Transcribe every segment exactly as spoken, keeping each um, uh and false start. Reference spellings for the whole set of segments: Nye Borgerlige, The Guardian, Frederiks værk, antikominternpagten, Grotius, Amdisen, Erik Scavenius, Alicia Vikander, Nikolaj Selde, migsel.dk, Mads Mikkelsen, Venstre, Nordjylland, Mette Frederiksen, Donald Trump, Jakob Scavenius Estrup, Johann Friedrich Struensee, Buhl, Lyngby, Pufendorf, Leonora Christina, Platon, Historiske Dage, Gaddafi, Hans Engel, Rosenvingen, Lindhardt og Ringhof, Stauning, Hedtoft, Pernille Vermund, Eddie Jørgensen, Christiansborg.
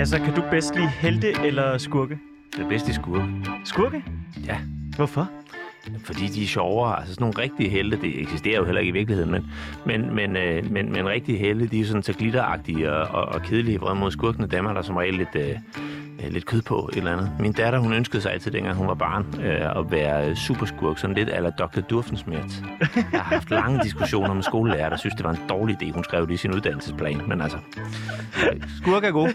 Altså, kan du bedst lide helte eller skurke? Det er bedst i skurke. Skurke? Ja. Hvorfor? Fordi de er sjovere. Altså sådan nogle rigtige helte, det eksisterer jo heller ikke i virkeligheden, men, men, men, øh, men, men rigtige helte, de er sådan så glitteragtige og, og, og kedelige, hvorimod skurkene dammer der som regel lidt, øh, lidt kød på et eller andet. Min datter, hun ønskede sig altid, dengang hun var barn, øh, at være superskurk, sådan lidt a la doktor Durfensmert. Jeg har haft lange diskussioner med skolelærer, der synes, det var en dårlig idé, hun skrev det i sin uddannelsesplan, men altså, øh, skurk er god.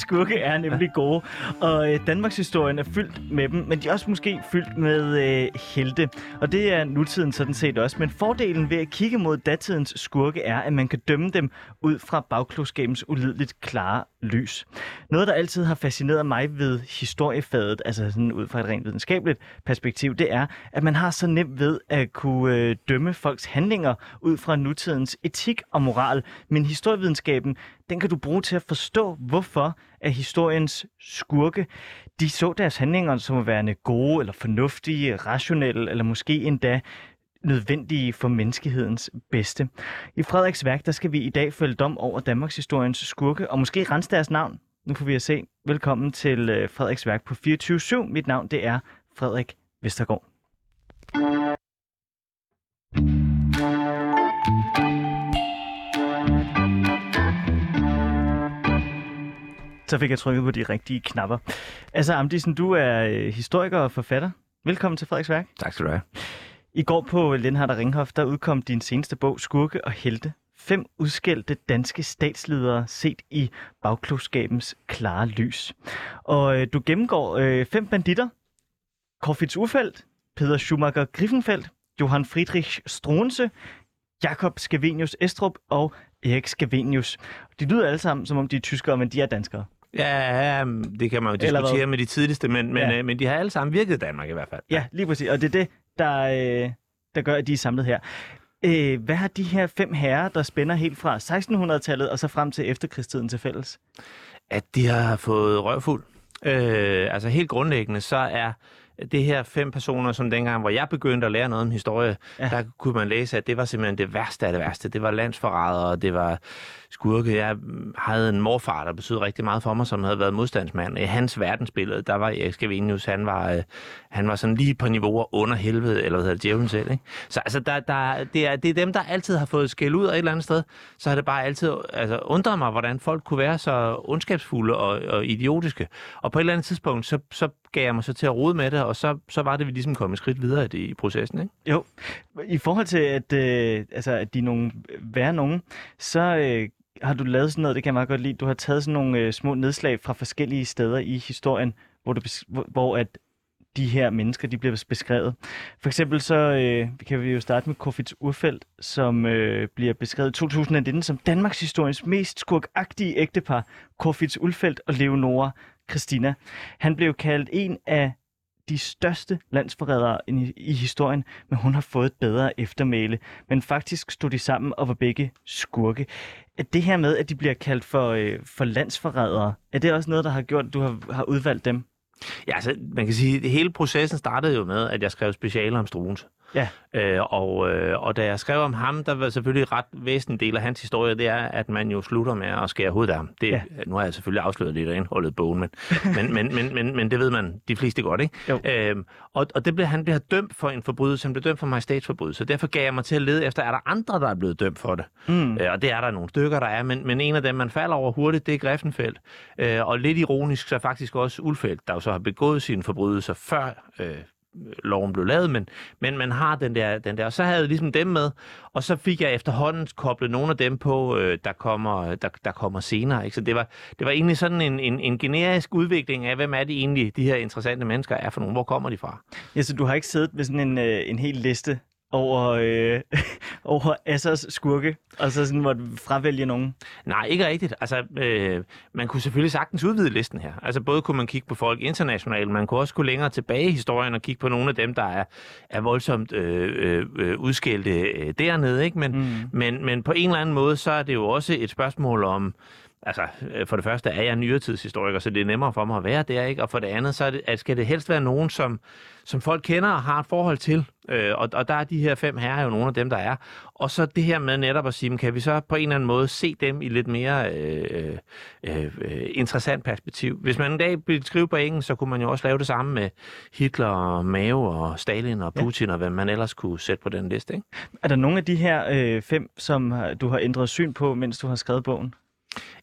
Skurke er nemlig gode, og øh, Danmarks historien er fyldt med dem, men de er også måske fyldt med øh, helte. Og det er nutiden sådan set også, men fordelen ved at kigge mod datidens skurke er, at man kan dømme dem ud fra bagklogskabens ulideligt klare lys. Noget, der altid har fascineret mig ved historiefaget, altså sådan ud fra et rent videnskabeligt perspektiv, det er, at man har så nemt ved at kunne øh, dømme folks handlinger ud fra nutidens etik og moral, men historievidenskaben, den kan du bruge til at forstå, hvorfor at historiens skurke, de så deres handlinger som værende gode eller fornuftige, rationelle eller måske endda nødvendige for menneskehedens bedste. I Frederiks værk, der skal vi i dag følge dom over Danmarks historiens skurke og måske rense deres navn. Nu får vi at se. Velkommen til Frederiks værk på fireogtyve syv. Mit navn, det er Frederik Vestergaard. Så fik jeg trykket på de rigtige knapper. Altså, Amdisen, du er historiker og forfatter. Velkommen til Frederiks værk. Tak skal du have. I går på Lindhardt og Ringhof, der udkom din seneste bog, Skurke og Helte. Fem udskældte danske statsledere set i bagklogskabens klare lys. Og øh, du gennemgår øh, fem banditter. Korfitz Ulfeldt, Peter Schumacher Griffenfeld, Johann Friedrich Struensee, Jakob Scavenius Estrup og Erik Scavenius. De lyder alle sammen, som om de er tyskere, men de er danskere. Ja, det kan man jo diskutere med de tidligste, men, men, ja. øh, men de har alle sammen virket i Danmark i hvert fald. Ja, lige præcis. Og det er det, der, øh, der gør, at de er samlet her. Øh, hvad har de her fem herrer, der spænder helt fra sekstenhundredetallet og så frem til efterkrigstiden til fælles? At de har fået røvfuld. Øh, altså helt grundlæggende, så er det her fem personer, som dengang, hvor jeg begyndte at lære noget om historie, ja. Der kunne man læse, at det var simpelthen det værste af det værste. Det var landsforrædere, det var skurke. Jeg havde en morfar, der betød rigtig meget for mig, som havde været modstandsmand. I hans verdensbillede, der var Erik Scavenius, han var, han var sådan lige på niveauer under helvede, eller hvad hedder det, djævlen selv, ikke? Så altså, der, der, det, er, det er dem, der altid har fået skæld ud af et eller andet sted. Så har det bare altid altså, undret mig, hvordan folk kunne være så ondskabsfulde og, og idiotiske. Og på et eller andet tidspunkt, så, så gav jeg mig så til at rode med det, og så, så var det, vi ligesom kom et skridt videre i, det, i processen, ikke? Jo. I forhold til, at, øh, altså, at de er nogle værre nogen, så øh, har du lavet sådan noget, det kan jeg meget godt lide, du har taget sådan nogle øh, små nedslag fra forskellige steder i historien, hvor, du, hvor at de her mennesker, de bliver beskrevet. For eksempel så øh, kan vi jo starte med Korfitz Ulfeldt, som øh, bliver beskrevet i to tusind nitten som Danmarks historiens mest skurkagtige ægtepar, Korfitz Ulfeldt og Leonora Christina. Han blev kaldt en af de største landsforrædere i, i historien, men hun har fået et bedre eftermæle. Men faktisk stod de sammen og var begge skurke. At det her med, at de bliver kaldt for, øh, for landsforrædere, er det også noget, der har gjort, at du har, har udvalgt dem? Ja, altså, man kan sige, at hele processen startede jo med, at jeg skrev specialer om Struensee. Ja. Øh, og, øh, og da jeg skrev om ham, der var selvfølgelig en ret væsentlig del af hans historie, det er, at man jo slutter med at skære hovedet af ham. Det, ja. Nu har jeg selvfølgelig afsløret lidt af indholdet i bogen, men, men, men, men, men, men det ved man de fleste godt, ikke? Øhm, og og det blev, han bliver dømt for en forbrydelse, han blev dømt for majestætsforbrydelse, derfor gav jeg mig til at lede efter, er der andre, der er blevet dømt for det? Mm. Øh, og det er der nogle stykker, der er, men, men en af dem, man falder over hurtigt, det er Griffenfeld. Øh, og lidt ironisk, så faktisk også Ulfeldt, der jo så har begået sine forbrydelser før øh, loven blev lavet, men, men man har den der, den der, og så havde jeg ligesom dem med, og så fik jeg efterhånden koblet nogle af dem på, øh, der, kommer, der, der kommer senere, ikke? Så det var, det var egentlig sådan en, en, en generisk udvikling af, hvem er det egentlig, de her interessante mennesker er for nogen, hvor kommer de fra? Ja, så du har ikke siddet med sådan en, øh, en hel liste over, øh, over Assers skurke, og så sådan måtte fravælge nogen? Nej, ikke rigtigt. Altså, øh, man kunne selvfølgelig sagtens udvide listen her. Altså, både kunne man kigge på folk internationalt, man kunne også gå længere tilbage i historien og kigge på nogle af dem, der er, er voldsomt øh, øh, udskældte øh, dernede, ikke? Men, mm. men, men på en eller anden måde, så er det jo også et spørgsmål om, altså, for det første er jeg nyertidshistoriker, så det er nemmere for mig at være der, ikke? Og for det andet, så er det, at skal det helst være nogen, som, som folk kender og har et forhold til. Øh, og, og der er de her fem herrer jo nogle af dem, der er. Og så det her med netop at sige, kan vi så på en eller anden måde se dem i lidt mere øh, øh, interessant perspektiv. Hvis man en dag ville skrive på engelsk, så kunne man jo også lave det samme med Hitler og Mao og Stalin og Putin, ja, og hvad man ellers kunne sætte på den liste, ikke? Er der nogle af de her øh, fem, som du har ændret syn på, mens du har skrevet bogen?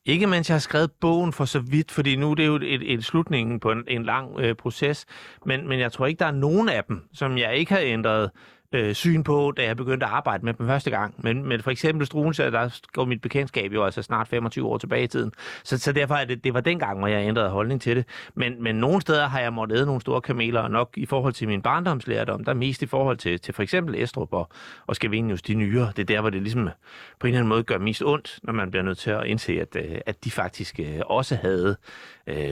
Ikke mens jeg har skrevet bogen for så vidt, fordi nu det er jo et, et slutningen på en, en lang øh, proces, men, men jeg tror ikke, der er nogen af dem, som jeg ikke har ændret øh, syn på, da jeg begyndte at arbejde med dem første gang. Men, men for eksempel Struensee, der går mit bekendtskab jo altså snart femogtyve år tilbage i tiden, så, så derfor er det, det var dengang, hvor jeg ændrede holdning til det. Men, men nogle steder har jeg måttet æde nogle store kameler, og nok i forhold til min barndomslærdom, der mest i forhold til, til for eksempel Estrup og, og Scavenius, de nyere. Det er der, hvor det ligesom på en eller anden måde gør mest ondt, når man bliver nødt til at indse, at, at de faktisk også havde øh,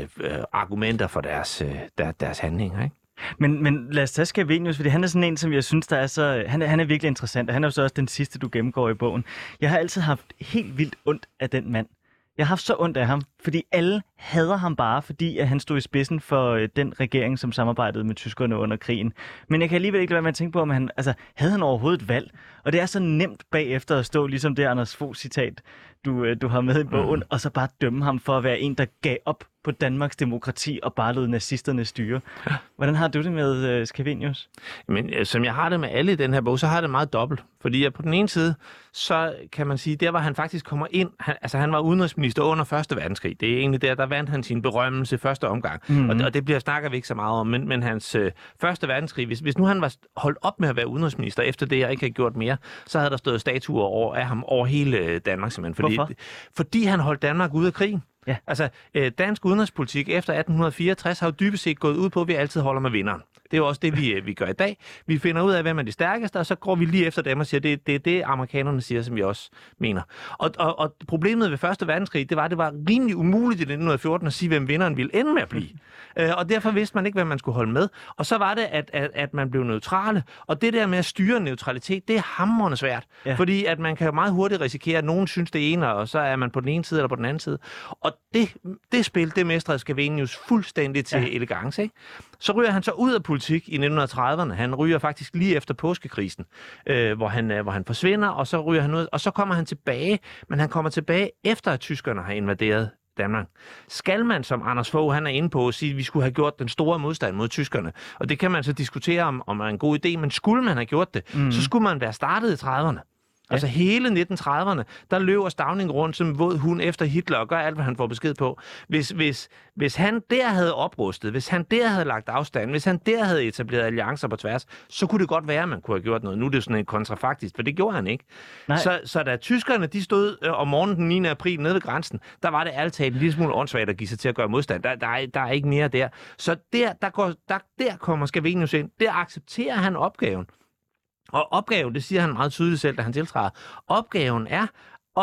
argumenter for deres, der, deres handlinger, ikke? Men, men lad os tage Scavenius, fordi han er sådan en, som jeg synes, der er så... Han er, han er virkelig interessant, og han er jo så også den sidste, du gennemgår i bogen. Jeg har altid haft helt vildt ondt af den mand. Jeg har haft så ondt af ham, fordi alle hader ham bare, fordi at han stod i spidsen for den regering, som samarbejdede med tyskerne under krigen. Men jeg kan alligevel ikke lade være med at tænke på, om han... Altså, havde han overhovedet et valg? Og det er så nemt bagefter at stå, ligesom det Anders Fogh-citat, du, du har med i bogen, mm. og så bare dømme ham for at være en, der gav op på Danmarks demokrati og bare lod nazisterne styre. Hvordan har du det med uh, Scavenius? Men som jeg har det med alle i den her bog, så har det meget dobbelt. Fordi på den ene side, så kan man sige, der hvor han faktisk kommer ind, han, altså han var udenrigsminister under første verdenskrig. Det er egentlig der, der vandt han sin berømmelse første omgang. Mm-hmm. Og, og det bliver snakker vi ikke så meget om, men, men hans øh, første verdenskrig, hvis, hvis nu han var holdt op med at være udenrigsminister, efter det jeg ikke havde gjort mere, så havde der stået statuer over, af ham over hele Danmark simpelthen. Fordi, Hvorfor? Fordi han holdt Danmark ude af krigen. Ja. Altså, dansk udenrigspolitik efter atten fireogtres har jo dybest set gået ud på, at vi altid holder med vinderen. Det er jo også det, vi, vi gør i dag. Vi finder ud af, hvem er de stærkeste, og så går vi lige efter dem og siger, det er det, det, amerikanerne siger, som vi også mener. Og, og, og problemet ved første verdenskrig, det var, at det var rimelig umuligt i nitten fjorten at sige, hvem vinderen ville ende med at blive. Og derfor vidste man ikke, hvem man skulle holde med. Og så var det, at, at, at man blev neutrale. Og det der med at styre neutralitet, det er hamrende svært. Ja. Fordi at man kan jo meget hurtigt risikere, at nogen synes det ene, og så er man på den ene side eller på den anden side. Og det, det spil, det mestrede Scavenius fuldstændig til, ja, elegance, ikke? Så ryger han så ud af politik i nitten trediverne. Han ryger faktisk lige efter påskekrisen, øh, hvor, han, øh, hvor han forsvinder, og så ryger han ud, og så kommer han tilbage, men han kommer tilbage efter, at tyskerne har invaderet Danmark. Skal man, som Anders Fogh, han er inde på, sige, at vi skulle have gjort den store modstand mod tyskerne? Og det kan man så diskutere om, om er en god idé, men skulle man have gjort det, mm. så skulle man være startet i trediverne. Ja. Altså hele nitten trediverne, der løber Stauning rundt som våd hund efter Hitler og gør alt, hvad han får besked på. Hvis, hvis, hvis han der havde oprustet, hvis han der havde lagt afstand, hvis han der havde etableret alliancer på tværs, så kunne det godt være, at man kunne have gjort noget. Nu er det jo sådan en kontrafaktisk, for det gjorde han ikke. Så, så da tyskerne de stod øh, om morgenen den niende april nede ved grænsen, der var det altid en lille smule åndssvagt at give sig til at gøre modstand. Der, der, er, der er ikke mere der. Så der, der, går, der, der kommer Scavenius ind. Der accepterer han opgaven. Og opgaven, det siger han meget tydeligt selv, da han tiltræder, opgaven er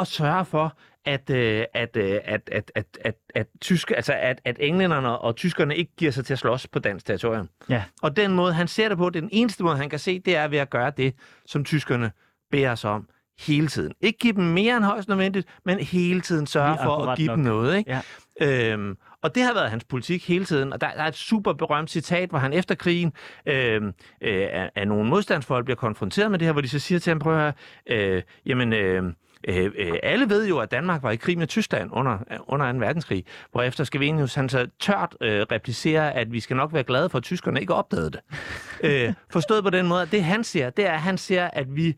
at sørge for, at, at, at, at, at, at, at, at, tyske, altså at, at englænderne og tyskerne ikke giver sig til at slås på dansk territorium. Ja. Og den måde, han ser det på, den eneste måde, han kan se, det er ved at gøre det, som tyskerne beder sig om hele tiden. Ikke give dem mere end højst nødvendigt, men hele tiden sørge ja, for at give nok. dem noget, ikke? Ja. Øhm, Og det har været hans politik hele tiden, og der, der er et super berømt citat, hvor han efter krigen øh, øh, af nogle modstandsfolk bliver konfronteret med det her, hvor de så siger til ham, prøv at høre, øh, jamen øh, øh, alle ved jo, at Danmark var i krig med Tyskland under, under anden verdenskrig, hvorefter Scavenius han så tørt øh, replicerer, at vi skal nok være glade for, at tyskerne ikke opdagede det. øh, forstået på den måde, at det han siger, det er, at han siger, at vi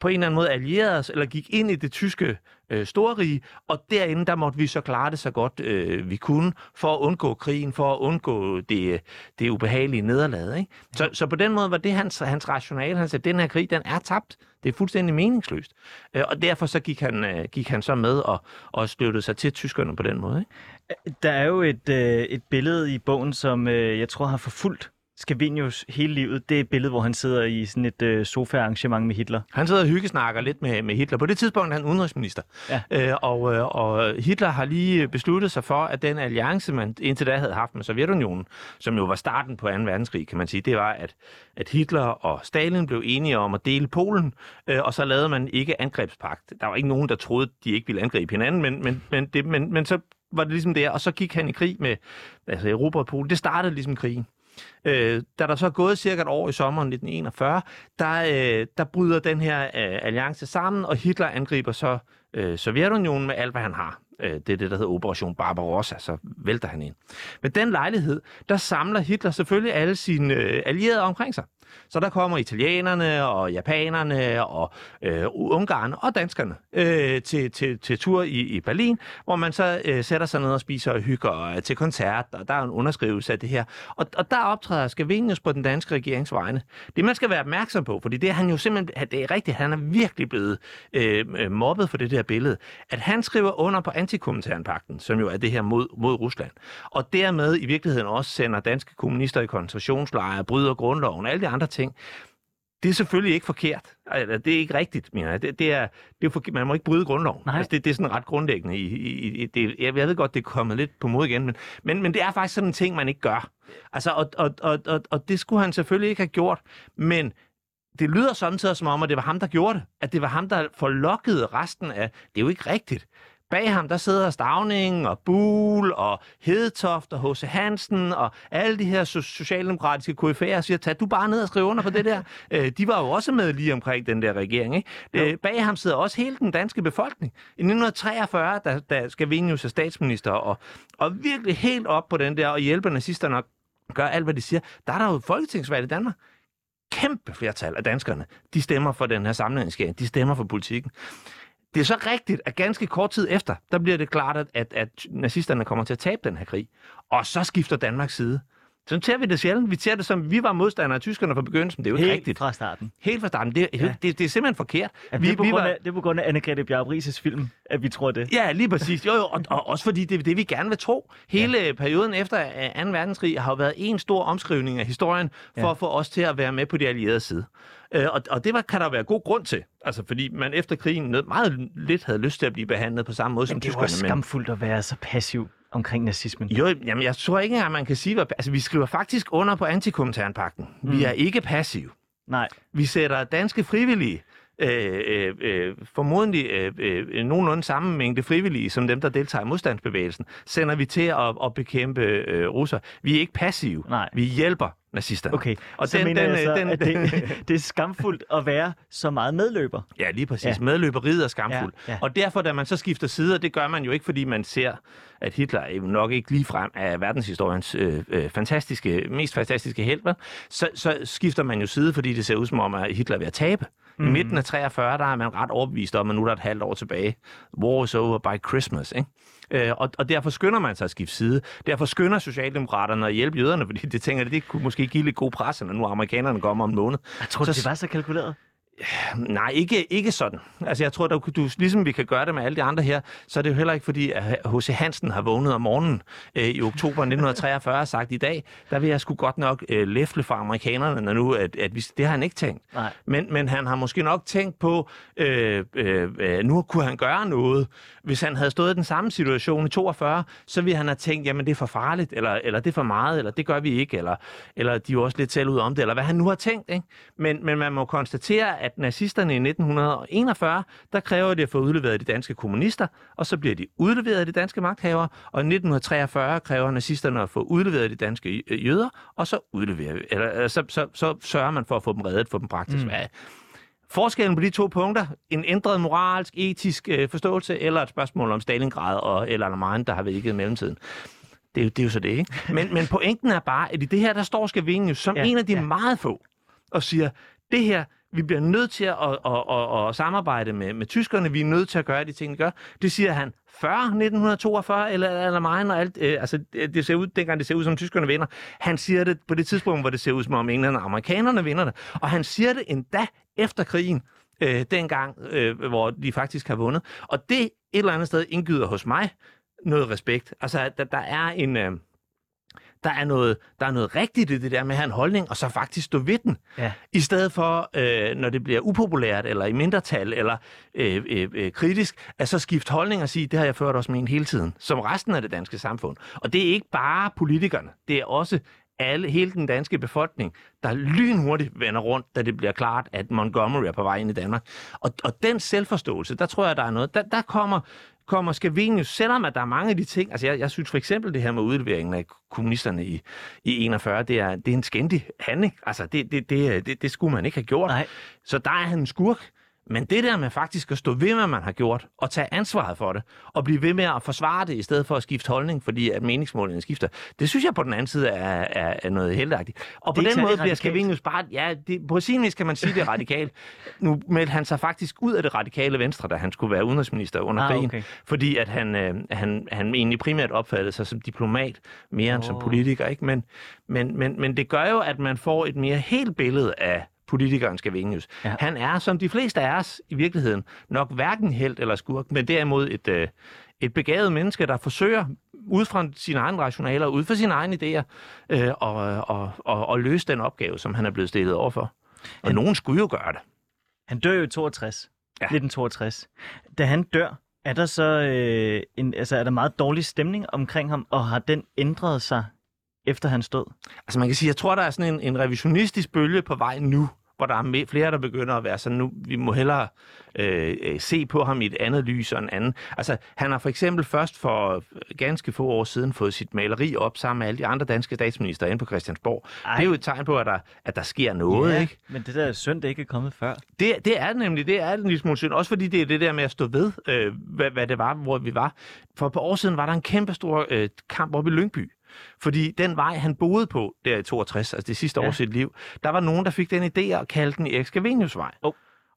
på en eller anden måde allierede os, eller gik ind i det tyske øh, storrige, og derinde, der måtte vi så klare det så godt, øh, vi kunne, for at undgå krigen, for at undgå det, det ubehagelige nederlag, ikke? Så, så på den måde var det hans, hans rationale, han sagde, den her krig, den er tabt, det er fuldstændig meningsløst. Øh, og derfor så gik han, øh, gik han så med og, og støttede sig til tyskerne på den måde, ikke? Der er jo et, øh, et billede i bogen, som øh, jeg tror har forfulgt Scavenius hele livet, det er et billede, hvor han sidder i sådan et øh, sofa-arrangement med Hitler. Han sidder og hyggesnakker lidt med, med Hitler. På det tidspunkt er han udenrigsminister. Ja. Øh, og, øh, og Hitler har lige besluttet sig for, at den alliance, man indtil da havde haft med Sovjetunionen, som jo var starten på anden verdenskrig, kan man sige, det var, at, at Hitler og Stalin blev enige om at dele Polen, øh, og så lavede man ikke angrebspagt. Der var ikke nogen, der troede, de ikke ville angribe hinanden, men, men, men, det, men, men så var det ligesom der, og så gik han i krig med altså Europa og Polen. Det startede ligesom krigen. Øh, da der så er gået cirka et år i sommeren nitten enogfyrre, der, øh, der bryder den her øh, alliance sammen, og Hitler angriber så øh, Sovjetunionen med alt, hvad han har. Øh, det er det, der hedder Operation Barbarossa, så vælter han ind. Med den lejlighed, der samler Hitler selvfølgelig alle sine øh, allierede omkring sig. Så der kommer italienerne og japanerne og øh, ungarerne og danskerne øh, til, til, til tur i, i Berlin, hvor man så øh, sætter sig ned og spiser og hygger og til koncert, og der er en underskrivelse af det her. Og, og der optræder Scavenius på den danske regerings vegne. Det man skal være opmærksom på, fordi det er han jo simpelthen, det er rigtigt, han er virkelig blevet øh, mobbet for det der billede, at han skriver under på antikominternpagten, som jo er det her mod, mod Rusland, og dermed i virkeligheden også sender danske kommunister i koncentrationslejre, bryder grundloven, alle de andre ting. Det er selvfølgelig ikke forkert. Altså, det er ikke rigtigt, mener jeg. Det, det er, det er for, man må ikke bryde grundloven. Altså, det, det er sådan ret grundlæggende. I, i, i, det, jeg ved godt, det er kommet lidt på mod igen, men, men, men det er faktisk sådan en ting, man ikke gør. Altså, og, og, og, og, og det skulle han selvfølgelig ikke have gjort, men det lyder samtidig som om, at det var ham, der gjorde det. At det var ham, der forlokkede resten af... Det er jo ikke rigtigt. Bag ham, der sidder Stauning og Buhl og Hedtoft og H C. Hansen og alle de her socialdemokratiske koryfæer og siger, tag du bare ned og skriv under på det der. Øh, de var jo også med lige omkring den der regering, ikke? Øh, bag ham sidder også hele den danske befolkning. I nitten treogfyrre, da, da Scavenius er statsminister og, og virkelig helt op på den der og hjælper nazisterne og gør alt, hvad de siger. Der er der jo folketingsvalg i Danmark. Kæmpe flertal af danskerne, de stemmer for den her samlingsregering, de stemmer for politikken. Det er så rigtigt, at ganske kort tid efter, der bliver det klart, at, at, at nazisterne kommer til at tabe den her krig. Og så skifter Danmarks side. Så ser vi det sjældent. Vi ser det som, vi var modstandere af tyskerne fra begyndelsen. Det er jo ikke helt rigtigt. Helt fra starten. Helt fra starten. Det, ja. det, det er simpelthen forkert. Ja, vi, det, er vi var... af, det er på grund af Anne-Grethe Bjarre-Rises film, at vi tror det. Ja, lige præcis. Jo, jo, og, og også fordi det er det, vi gerne vil tro. Hele ja. perioden efter anden verdenskrig har jo været en stor omskrivning af historien, for ja. at få os til at være med på de allierede side. Og, og det var, kan der være god grund til. Altså, fordi man efter krigen meget lidt havde lyst til at blive behandlet på samme måde men som tyskerne. Men det var også skamfuldt at være så passiv omkring nazismen. Jo, jamen, jeg tror ikke engang, man kan sige, at altså, vi skriver faktisk under på antikominternpagten. Mm. Vi er ikke passive. Nej. Vi sætter danske frivillige, øh, øh, øh, formodentlig øh, øh, nogenlunde samme mængde frivillige, som dem, der deltager i modstandsbevægelsen, sender vi til at, at bekæmpe øh, russer. Vi er ikke passive. Nej. Vi hjælper nazisterne. Okay, og så den, mener den, jeg så, den, at det, det er skamfuldt at være så meget medløber. Ja, lige præcis. Ja. Medløberiet er skamfuldt. Ja, ja. Og derfor, da man så skifter sider, det gør man jo ikke, fordi man ser, at Hitler nok ikke ligefrem er verdenshistoriens øh, øh, fantastiske, mest fantastiske helt. Så, så skifter man jo side, fordi det ser ud som om, at Hitler er ved at tabe. Mm-hmm. I midten af treogfyrre, der er man ret overbevist om, at nu er der et halvt år tilbage. War is over by Christmas, ikke? Øh, og, og derfor skynder man sig at skifte side. Derfor skynder socialdemokraterne at hjælpe jøderne, fordi de tænker, at det kunne måske give lidt god pres, når nu amerikanerne kommer om en måned. Jeg tror, så, det var så kalkuleret. Nej, ikke, ikke sådan. Altså, jeg tror, der, du, ligesom vi kan gøre det med alle de andre her, så er det jo heller ikke fordi, at H C. Hansen har vågnet om morgenen øh, i oktober nitten treogfyrre og sagt, i dag, der vil jeg sgu godt nok øh, læfle fra amerikanerne, når nu, at, at vi, det har han ikke tænkt. Men, men han har måske nok tænkt på, øh, øh, nu kunne han gøre noget. Hvis han havde stået i den samme situation i toogfyrre, så ville han have tænkt, jamen det er for farligt, eller, eller det er for meget, eller det gør vi ikke, eller, eller de er jo også lidt selv ud om det, eller hvad han nu har tænkt, ikke? Men, men man må konstatere, at nazisterne i nitten enogfyrre, der kræver det at få udleveret de danske kommunister, og så bliver de udleveret af de danske magthavere, og i nitten treogfyrre kræver nazisterne at få udleveret de danske jøder, og så, udleverer, eller, så, så, så sørger man for at få dem reddet, få dem praktisk. Mm. Forskellen på de to punkter, en ændret moralsk, etisk øh, forståelse, eller et spørgsmål om Stalingrad og eller Aldermagen, der har vækket i mellemtiden. Det er, jo, det er jo så det, ikke? Men, men pointen er bare, at i det her, der står Scavenius som ja, en af de ja. meget få, og siger, det her, vi bliver nødt til at, at, at, at, at samarbejde med, med tyskerne. Vi er nødt til at gøre de ting, de gør. Det siger han før nitten toogfyrre, eller Aldermayen og alt. Øh, altså, det ser ud, dengang det ser ud, som tyskerne vinder. Han siger det på det tidspunkt, hvor det ser ud, som om englænderne og amerikanerne vinder det. Og han siger det endda efter krigen, øh, dengang, øh, hvor de faktisk har vundet. Og det et eller andet sted indgyder hos mig noget respekt. Altså, der, der er en... Øh, der er noget, der er noget rigtigt i det der med at have en holdning, og så faktisk stå ved den. Ja. I stedet for, øh, når det bliver upopulært, eller i mindretal, eller øh, øh, kritisk, at så skifte holdning og sige, det har jeg ført også ment hele tiden, som resten af det danske samfund. Og det er ikke bare politikerne, det er også alle, hele den danske befolkning, der lynhurtigt vender rundt, da det bliver klart, at Montgomery er på vej ind i Danmark. Og, og den selvforståelse, der tror jeg, der er noget. Der, der kommer, kommer Scavenius, selvom at der er mange af de ting. Altså jeg, jeg synes for eksempel det her med udleveringen af kommunisterne i, i enogfyrre, det er, det er en skændig handling. Altså det, det, det, det, det skulle man ikke have gjort. Nej. Så der er han en skurk. Men det der med faktisk at stå ved, hvad man har gjort, og tage ansvaret for det, og blive ved med at forsvare det, i stedet for at skifte holdning, fordi at meningsmålene skifter, det synes jeg på den anden side er, er, er noget heldigagtigt. Og på den måde bliver Scavenius bare, ja, det, på sin vis kan man sige, det er radikalt. Nu meldte han sig faktisk ud af det radikale Venstre, da han skulle være udenrigsminister under krigen, ah, okay. fordi at han, øh, han, han egentlig primært opfattede sig som diplomat, mere end oh. som politiker, ikke? Men, men, men, men det gør jo, at man får et mere helt billede af politikeren Scavenius. Ja. Han er, som de fleste af os i virkeligheden, nok hverken helt eller skurk, men derimod et, øh, et begavet menneske, der forsøger ud fra sine egne rationaler, ud fra sine egne idéer, øh, og, og, og, og løse den opgave, som han er blevet stillet overfor. Og han, nogen skulle jo gøre det. Han dør jo i toogtres. Ja. nitten toogtres. Da han dør, er der så øh, en, altså, er der meget dårlig stemning omkring ham, og har den ændret sig efter hans død? Altså man kan sige, jeg tror, der er sådan en, en revisionistisk bølge på vej nu, hvor der er flere, der begynder at være sådan, nu, vi må hellere øh, se på ham i et andet lys og en anden. Altså han har for eksempel først for ganske få år siden fået sit maleri op sammen med alle de andre danske statsminister inde på Christiansborg. Ej. Det er jo et tegn på, at der, at der sker noget, ja, ikke? Men det der synd, det ikke er kommet før. Det, det er nemlig, det er en lille smule synd, også fordi det er det der med at stå ved, øh, hvad, hvad det var, hvor vi var. For på år siden var der en kæmpe stor øh, kamp oppe i Lyngby. Fordi den vej, han boede på der i toogtres, altså det sidste ja. år af sit liv, der var nogen, der fik den idé og kaldte den Erik Scavenius-vej. Oh.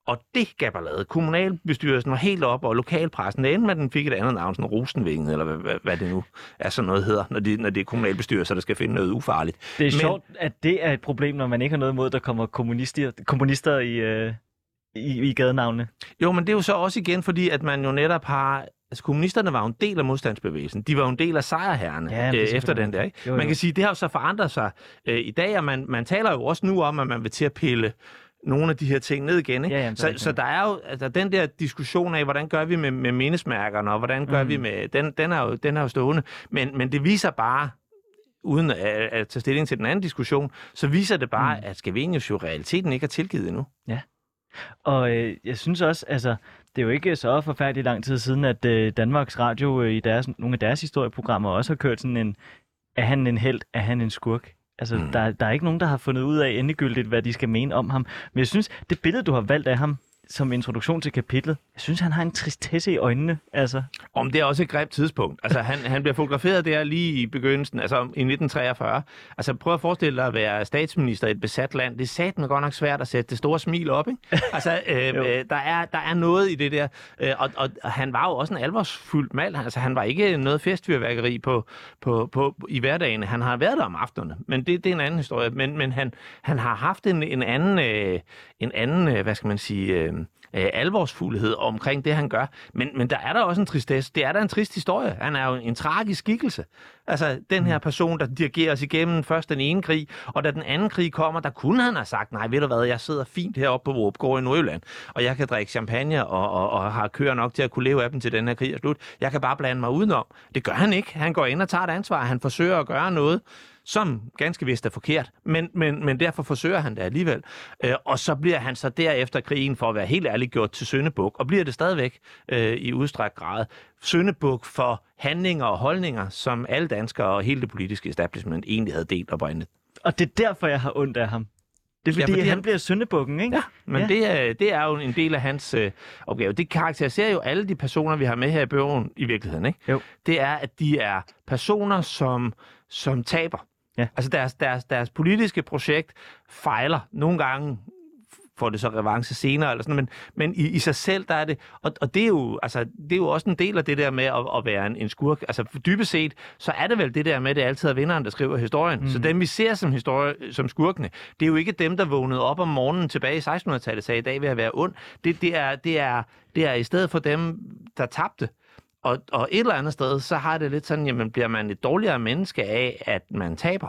Og det gav ballade. Kommunalbestyrelsen var helt op, og lokalpressen, det endte med, den fik et andet navn, sådan Rosenvingen, eller hvad, hvad det nu er, sådan noget hedder, når det, når det er kommunalbestyrelser, der skal finde noget ufarligt. Det er Men, sjovt, at det er et problem, når man ikke har noget imod, der kommer kommunister, kommunister i... Øh... I, i gadenavnene. Jo, men det er jo så også igen, fordi at man jo netop har... Altså, kommunisterne var en del af modstandsbevægelsen. De var jo en del af sejrherrene ja, øh, efter den der, ikke? Jo, jo. Man kan sige, det har jo så forandret sig øh, i dag, og man, man taler jo også nu om, at man vil til at pille nogle af de her ting ned igen, ikke? Ja, jamen, så, så der er jo altså, den der diskussion af, hvordan gør vi med, med mindesmærkerne, og hvordan gør mm. vi med... Den, den, er jo, den er jo stående. Men, men det viser bare... uden at, at tage stilling til den anden diskussion, så viser det bare, mm. at Scavenius jo realiteten ikke er tilgivet endnu. Ja. Og øh, jeg synes også, altså, det er jo ikke så forfærdeligt lang tid siden, at øh, Danmarks Radio øh, i deres, nogle af deres historieprogrammer også har kørt sådan en, er han en helt, er han en skurk? Altså, mm. der, der er ikke nogen, der har fundet ud af endegyldigt, hvad de skal mene om ham. Men jeg synes, det billede, du har valgt af ham som introduktion til kapitlet, jeg synes, han har en tristesse i øjnene, altså. Om det er også et greb tidspunkt. Altså, han, han bliver fotograferet der lige i begyndelsen, altså i nitten treogfyrre. Altså, prøv at forestille dig at være statsminister i et besat land. Det er satme godt nok svært at sætte det store smil op, ikke? Altså, øh, øh, der, er, der er noget i det der. Øh, og, og, og han var jo også en alvorsfyldt mand. Altså, han var ikke noget festfyrværkeri på, på, på, i hverdagen. Han har været der om aftenerne, men det, det er en anden historie. Men, men han, han har haft en, en anden, øh, en anden øh, hvad skal man sige... Øh, Øh, alvorsfuldhed omkring det, han gør. Men, men der er der også en tristesse. Det er der en trist historie. Han er jo en tragisk skikkelse. Altså, den her person, der dirigerer os igennem først den ene krig, og da den anden krig kommer, der kunne han have sagt, nej, ved du hvad, jeg sidder fint heroppe på Råbgård i Nordjylland, og jeg kan drikke champagne og, og, og har køer nok til at kunne leve af dem til den her krig er slut. Jeg kan bare blande mig udenom. Det gør han ikke. Han går ind og tager et ansvar. Han forsøger at gøre noget, som ganske vist er forkert, men, men, men derfor forsøger han det alligevel. Øh, og så bliver han så derefter krigen, for at være helt ærlig, gjort til syndebuk, og bliver det stadigvæk øh, i udstrakt grad syndebuk for handlinger og holdninger, som alle danskere og hele det politiske establishment egentlig havde delt oprindeligt. Og det er derfor, jeg har ondt af ham. Det er fordi, ja, fordi han, han bliver syndebukken, ikke? Ja, men ja. Det, er, det er jo en del af hans øh, opgave. Det karakteriserer jo alle de personer, vi har med her i bogen i virkeligheden, ikke? Jo. Det er, at de er personer, som, som taber. Ja. Altså deres, deres, deres politiske projekt fejler. Nogle gange får det så revanche senere, eller sådan, men, men i, i sig selv, der er det... Og, og det, er jo, altså, det er jo også en del af det der med at, at være en, en skurk. Altså dybest set, så er det vel det der med, at det altid er vinderen, der skriver historien. Mm. Så dem, vi ser som, historie, som skurkene, det er jo ikke dem, der vågnede op om morgenen tilbage i sekstenhundredetallet, sagde, i dag vil jeg være ond. Det, det, er, det, er, det er i stedet for dem, der tabte. Og, og et eller andet sted, så har det lidt sådan, jamen bliver man et dårligere menneske af, at man taber?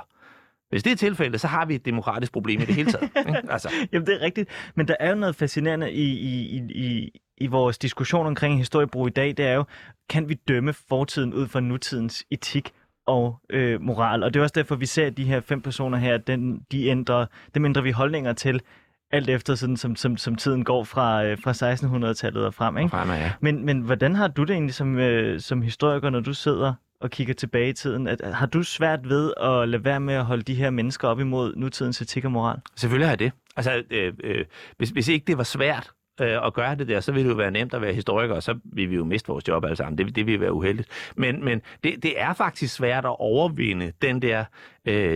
Hvis det er tilfældet, så har vi et demokratisk problem i det hele taget. Ikke? Altså. Jamen det er rigtigt, men der er jo noget fascinerende i, i, i, i vores diskussion omkring historiebrug i dag, det er jo, kan vi dømme fortiden ud fra nutidens etik og øh, moral? Og det er også derfor, vi ser, at de her fem personer her, den, de ændrer, dem ændrer vi holdninger til, alt efter sådan, som, som, som tiden går fra, øh, fra sekstenhundredetallet og frem. Ikke? Frem, ja. men, men hvordan har du det egentlig som, øh, som historiker, når du sidder og kigger tilbage i tiden? At, at, har du svært ved at lade være med at holde de her mennesker op imod nutidens etik og moral? Selvfølgelig har jeg det. Altså, øh, øh, hvis, hvis ikke det var svært øh, at gøre det der, så ville det jo være nemt at være historiker, og så ville vi jo miste vores job alle sammen. Det, det ville være uheldigt. Men, men det, det er faktisk svært at overvinde den der...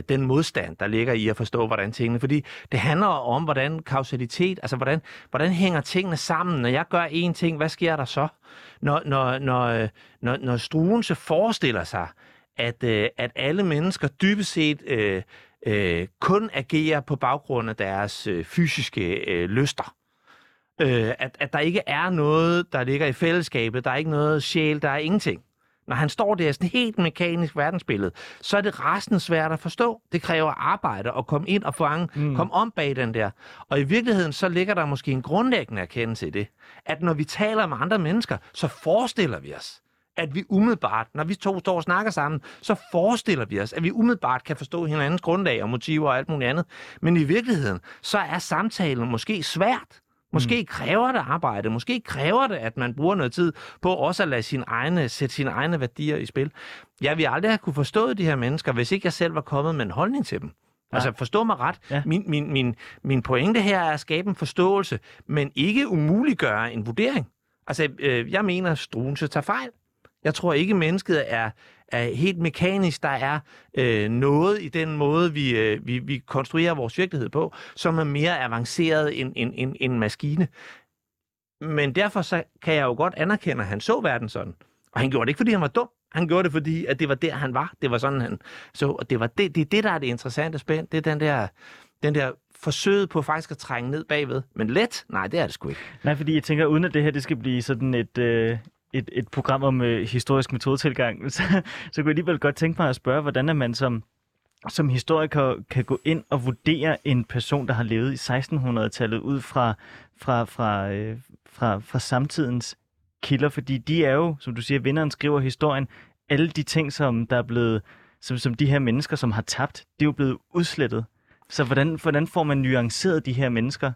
den modstand, der ligger i at forstå, hvordan tingene... Fordi det handler om, hvordan kausalitet... Altså, hvordan, hvordan hænger tingene sammen? Når jeg gør én ting, hvad sker der så? Når, når, når, når, når Struensee forestiller sig, at, at alle mennesker dybest set øh, øh, kun agerer på baggrund af deres øh, fysiske øh, lyster. Øh, at, at der ikke er noget, der ligger i fællesskabet. Der er ikke noget sjæl, der er ingenting. Når han står der i sådan et helt mekanisk verdensbillede, så er det resten svært at forstå. Det kræver arbejde at komme ind og fange, mm. komme om bag den der. Og i virkeligheden, så ligger der måske en grundlæggende erkendelse i det, at når vi taler med andre mennesker, så forestiller vi os, at vi umiddelbart, når vi to står og snakker sammen, så forestiller vi os, at vi umiddelbart kan forstå hinandens grundlag og motiver og alt muligt andet. Men i virkeligheden, så er samtalen måske svært. Måske kræver det arbejde, måske kræver det, at man bruger noget tid på også at lade sine egne, sætte sine egne værdier i spil. Jeg ville aldrig have kunne forstå de her mennesker, hvis ikke jeg selv var kommet med en holdning til dem. Ja. Altså forstå mig ret. Ja. Min, min, min, min pointe her er at skabe en forståelse, men ikke umuliggøre en vurdering. Altså øh, jeg mener, at Struensee tager fejl. Jeg tror ikke, mennesket er... er helt mekanisk, der er øh, noget i den måde, vi, øh, vi, vi konstruerer vores virkelighed på, som er mere avanceret end en, en, en maskine. Men derfor så kan jeg jo godt anerkende, at han så verden sådan. Og han gjorde det ikke, fordi han var dum. Han gjorde det, fordi at det var der, han var. Det var sådan, han så. Og det, var det, det er det, der er det interessante spænd. Det er den der... Den der forsøget på faktisk at trænge ned bagved. Men let? Nej, det er det sgu ikke. Nej, fordi jeg tænker, uden at det her, det skal blive sådan et... Øh... Et, et program om øh, historisk metodetilgang, så, så kunne jeg alligevel godt tænke mig at spørge, hvordan er man som, som historiker kan gå ind og vurdere en person, der har levet i sekstenhundredetallet ud fra, fra, fra, øh, fra, fra samtidens kilder, fordi de er jo, som du siger, vinderen skriver historien, alle de ting, som der er blevet, som, som de her mennesker, som har tabt, det er jo blevet udslettet. Så hvordan, hvordan får man nuanceret de her mennesker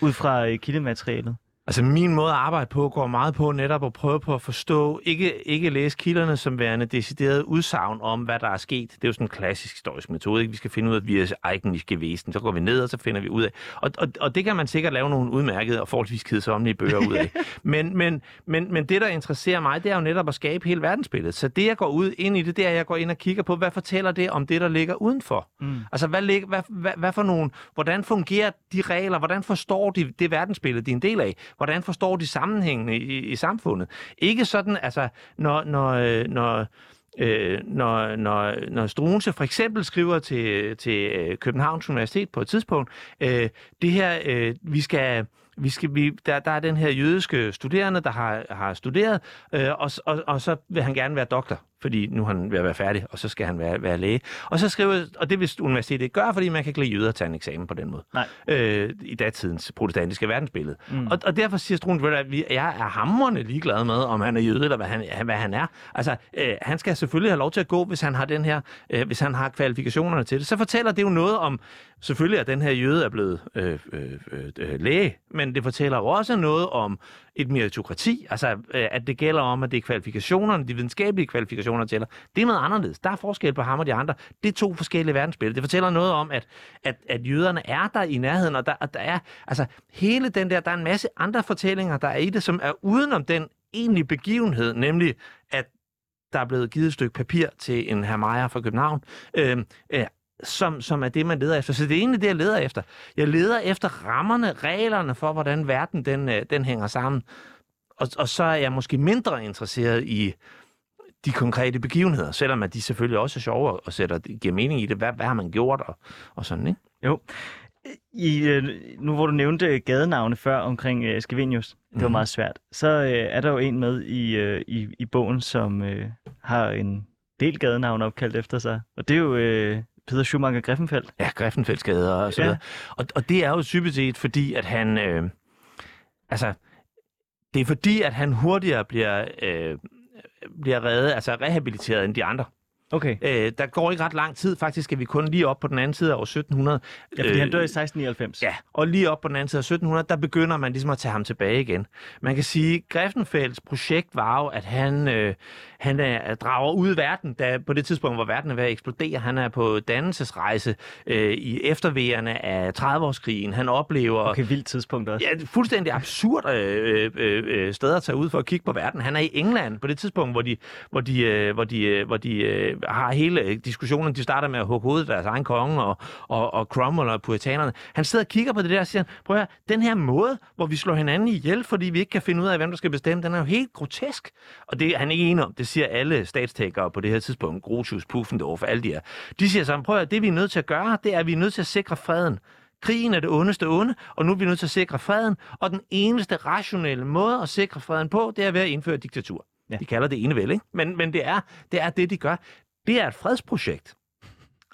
ud fra øh, kildematerialet? Altså min måde at arbejde på går meget på netop at prøve på at forstå, ikke, ikke læse kilderne som værende decideret udsagn om, hvad der er sket. Det er jo sådan en klassisk historisk metode, ikke? Vi skal finde ud af, at vi er eigentlich gewesen. Så går vi ned, og så finder vi ud af. Og, og, og det kan man sikkert lave nogle udmærkede og forholdsvis kedsommelige bøger ud af. Men, men, men, men det, der interesserer mig, det er jo netop at skabe hele verdensbilledet. Så det, jeg går ud ind i det, det er, jeg går ind og kigger på, hvad fortæller det om det, der ligger udenfor? Mm. Altså, hvad, hvad, hvad, hvad for nogle, hvordan fungerer de regler? Hvordan forstår de det verdensbillede, de er en del af? Hvordan forstår de sammenhængene i, i samfundet? Ikke sådan, altså, når, når, når, øh, når, når, når Struensee for eksempel skriver til, til Københavns Universitet på et tidspunkt, øh, det her, øh, vi skal... Vi skal, vi, der, der er den her jødiske studerende, der har, har studeret, øh, og, og, og så vil han gerne være doktor, fordi nu er han ved at være færdig, og så skal han være, være læge. Og så skriver, og det vil universitetet ikke gøre, fordi man kan ikke lade jøder tage en eksamen på den måde. Nej. Øh, I datidens protestantiske verdensbillede. Mm. Og, og derfor siger Struensee, at vi, jeg er hamrende ligeglad med, om han er jøde, eller hvad han, hvad han er. Altså, øh, han skal selvfølgelig have lov til at gå, hvis han har den her, øh, hvis han har kvalifikationerne til det. Så fortæller det jo noget om, selvfølgelig at den her jøde er blevet øh, øh, øh, læge, men Men det fortæller også noget om et meritokrati, altså at det gælder om, at det er kvalifikationerne, de videnskabelige kvalifikationer tæller. Det er noget anderledes. Der er forskel på ham og de andre. Det er to forskellige verdensbilleder. Det fortæller noget om, at, at, at jøderne er der i nærheden, og der, og der er altså hele den der, der er en masse andre fortællinger, der er i det, som er udenom den egentlige begivenhed, nemlig at der er blevet givet et stykke papir til en herr Meier fra København, øh, øh, Som, som er det, man leder efter. Så det er egentlig det, jeg leder efter. Jeg leder efter rammerne, reglerne for, hvordan verden den, den hænger sammen. Og, og så er jeg måske mindre interesseret i de konkrete begivenheder, selvom at de selvfølgelig også er sjove og sætter, giver mening i det. Hvad, hvad har man gjort? Og, og sådan, ikke? Jo. I, nu hvor du nævnte gadenavne før omkring uh, Scavenius, det var mm-hmm. meget svært, så uh, er der jo en med i, uh, i, i bogen, som uh, har en del gadenavne opkaldt efter sig, og det er jo uh, Peter Schumacher Griffenfeld. Ja, Griffenfelds gader og sådan noget. Og, og det er jo sympatisk, fordi at han, øh, altså, det er fordi, at han hurtigere bliver, øh, bliver reddet, altså rehabiliteret end de andre. Okay. Øh, der går ikke ret lang tid, faktisk skal vi kun lige op på den anden side af år sytten hundrede. Ja, fordi øh, han dør i seksten nioghalvfems. Ja, og lige op på den anden side af sytten hundrede, der begynder man ligesom at tage ham tilbage igen. Man kan sige, at Griffenfelds projekt var jo, at han, øh, han er, drager ud i verden, da på det tidspunkt, hvor verden er ved at eksplodere. Han er på dannelsesrejse øh, i efterværende af tredive-årskrigen. Han oplever... Okay, vildt tidspunkt også. Ja, fuldstændig absurd øh, øh, øh, steder at tage ud for at kigge på verden. Han er i England på det tidspunkt, hvor de... Hvor de, øh, hvor de, øh, hvor de øh, har hele diskussionen, de starter med at hugge hovedet deres egen konge og, og, og Cromwell og puritanerne. Han sidder og kigger på det der og siger, prøv at høre, den her måde, hvor vi slår hinanden ihjel, fordi vi ikke kan finde ud af, hvem der skal bestemme, den er jo helt grotesk. Og det han er ikke enig om, det siger alle statstækkere på det her tidspunkt, Grotius, Pufendorf, alle de her. De siger sådan, prøv at høre, det vi er nødt til at gøre, det er, at vi er nødt til at sikre freden. Krigen er det ondeste onde, og nu er vi nødt til at sikre freden, og den eneste rationelle måde at sikre freden på, det er ved at indføre diktatur. Ja. De kalder det enevælde, ikke? Men, men det, er, det er det, de gør. Det er et fredsprojekt.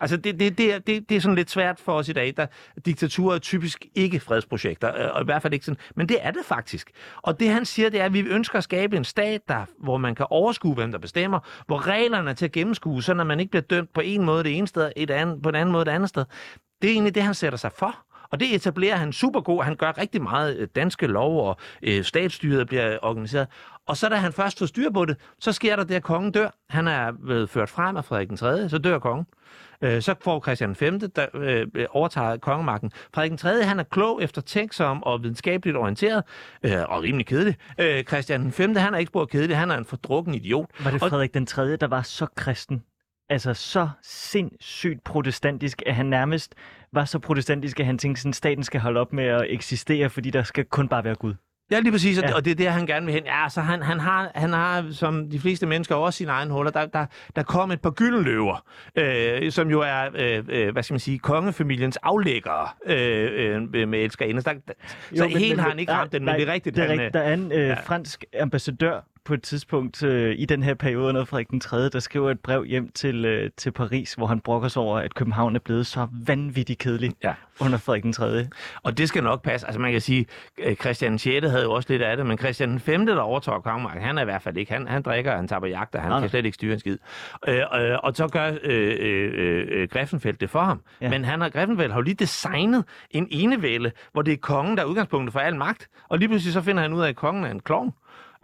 Altså, det, det, det, er, det, det er sådan lidt svært for os i dag. Der, diktaturer er typisk ikke fredsprojekter, og i hvert fald ikke sådan. Men det er det faktisk. Og det, han siger, det er, at vi ønsker at skabe en stat, der, hvor man kan overskue, hvem der bestemmer, hvor reglerne er til at gennemskue, så når man ikke bliver dømt på en måde det ene sted, et andet, på en anden måde det andet sted. Det er egentlig det, han sætter sig for. Og det etablerer han super god. Han gør rigtig meget danske lov, og øh, statsstyret bliver organiseret. Og så da han først får styr på det, så sker der det, at kongen dør. Han er blevet ført frem af Frederik den tredje, så dør kongen. Øh, så får Christian den femte, der øh, overtager kongemagten. Frederik den tredje, han er klog, eftertænksom og videnskabeligt orienteret, øh, og rimelig kedelig. Øh, Christian den femte, han er ikke spor kedelig, han er en fordrukken idiot. Var det Frederik den tredje, der var så kristen? Altså så sindssygt protestantisk, at han nærmest var så protestantisk, at han tænkte, sådan staten skal holde op med at eksistere, fordi der skal kun bare være Gud. Ja, lige præcis, og, ja. Det, og det er det, han gerne vil hen. Ja, så han, han, har, han har, som de fleste mennesker, også sine egne huller. Der, der, der kom et par gyldenløver, øh, som jo er, øh, hvad skal man sige, kongefamiliens aflæggere øh, øh, med elskerinder. Så jo, men, helt men, har han ikke ramt den, men det er rigtigt. Det er han, rigtigt. Der er en øh, ja. fransk ambassadør på et tidspunkt øh, i den her periode under Frederik den tredje, der skriver et brev hjem til, øh, til Paris, hvor han brokker sig over, at København er blevet så vanvittigt kedelig ja. under Frederik den tredje. Og det skal nok passe. Altså man kan sige, Christian den sjette havde jo også lidt af det, men Christian den femte, der overtager kongemarken, han er i hvert fald ikke. Han, han drikker, han tager på jagt, og han ja. kan slet ikke styre en skid. Øh, øh, og så gør øh, øh, øh, Griffenfeldt det for ham. Ja. Men han og Griffenfeldt har jo lige designet en enevælde, hvor det er kongen, der er udgangspunktet for al magt. Og lige pludselig så finder han ud af, at kongen er en klovn.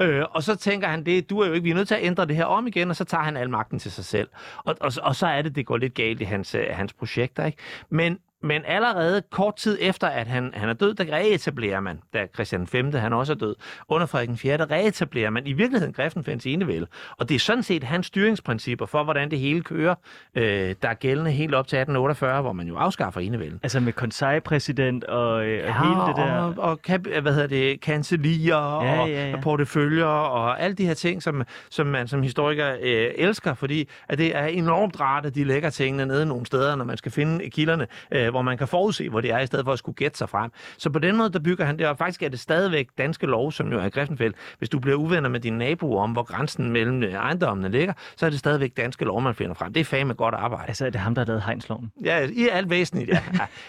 Øh, og så tænker han, det du er jo ikke, vi er nødt til at ændre det her om igen, og så tager han al magten til sig selv. Og, og, og så er det, det går lidt galt i hans, hans projekter, ikke? Men, men allerede kort tid efter, at han, han er død, der reetablerer man, da Christian den femte, han også er død, under Frederik den fjerde, der reetablerer man i virkeligheden Griffenfelds enevælde. Og det er sådan set hans styringsprincipper for, hvordan det hele kører, øh, der er gældende helt op til atten otteogfyrre, hvor man jo afskaffer enevælden. Altså med konseilpræsident og, øh, ja, og hele det der... og, og hvad hedder det, kancelier ja, og ja, ja. porteføljer og alle de her ting, som, som man som historiker øh, elsker, fordi at det er enormt rart, at de lægger tingene nede nogle steder, når man skal finde kilderne, øh, hvor man kan forudse, hvor det er, i stedet for at skulle gætte sig frem. Så på den måde, der bygger han det, og faktisk er det stadigvæk danske lov, som jo er Griffenfeldt. Hvis du bliver uvenner med dine naboer om, hvor grænsen mellem ejendommene ligger, så er det stadigvæk danske lov, man finder frem. Det er fandme godt arbejde. Altså er det ham, der har lavet hegnsloven? Ja, i alt væsentligt, ja.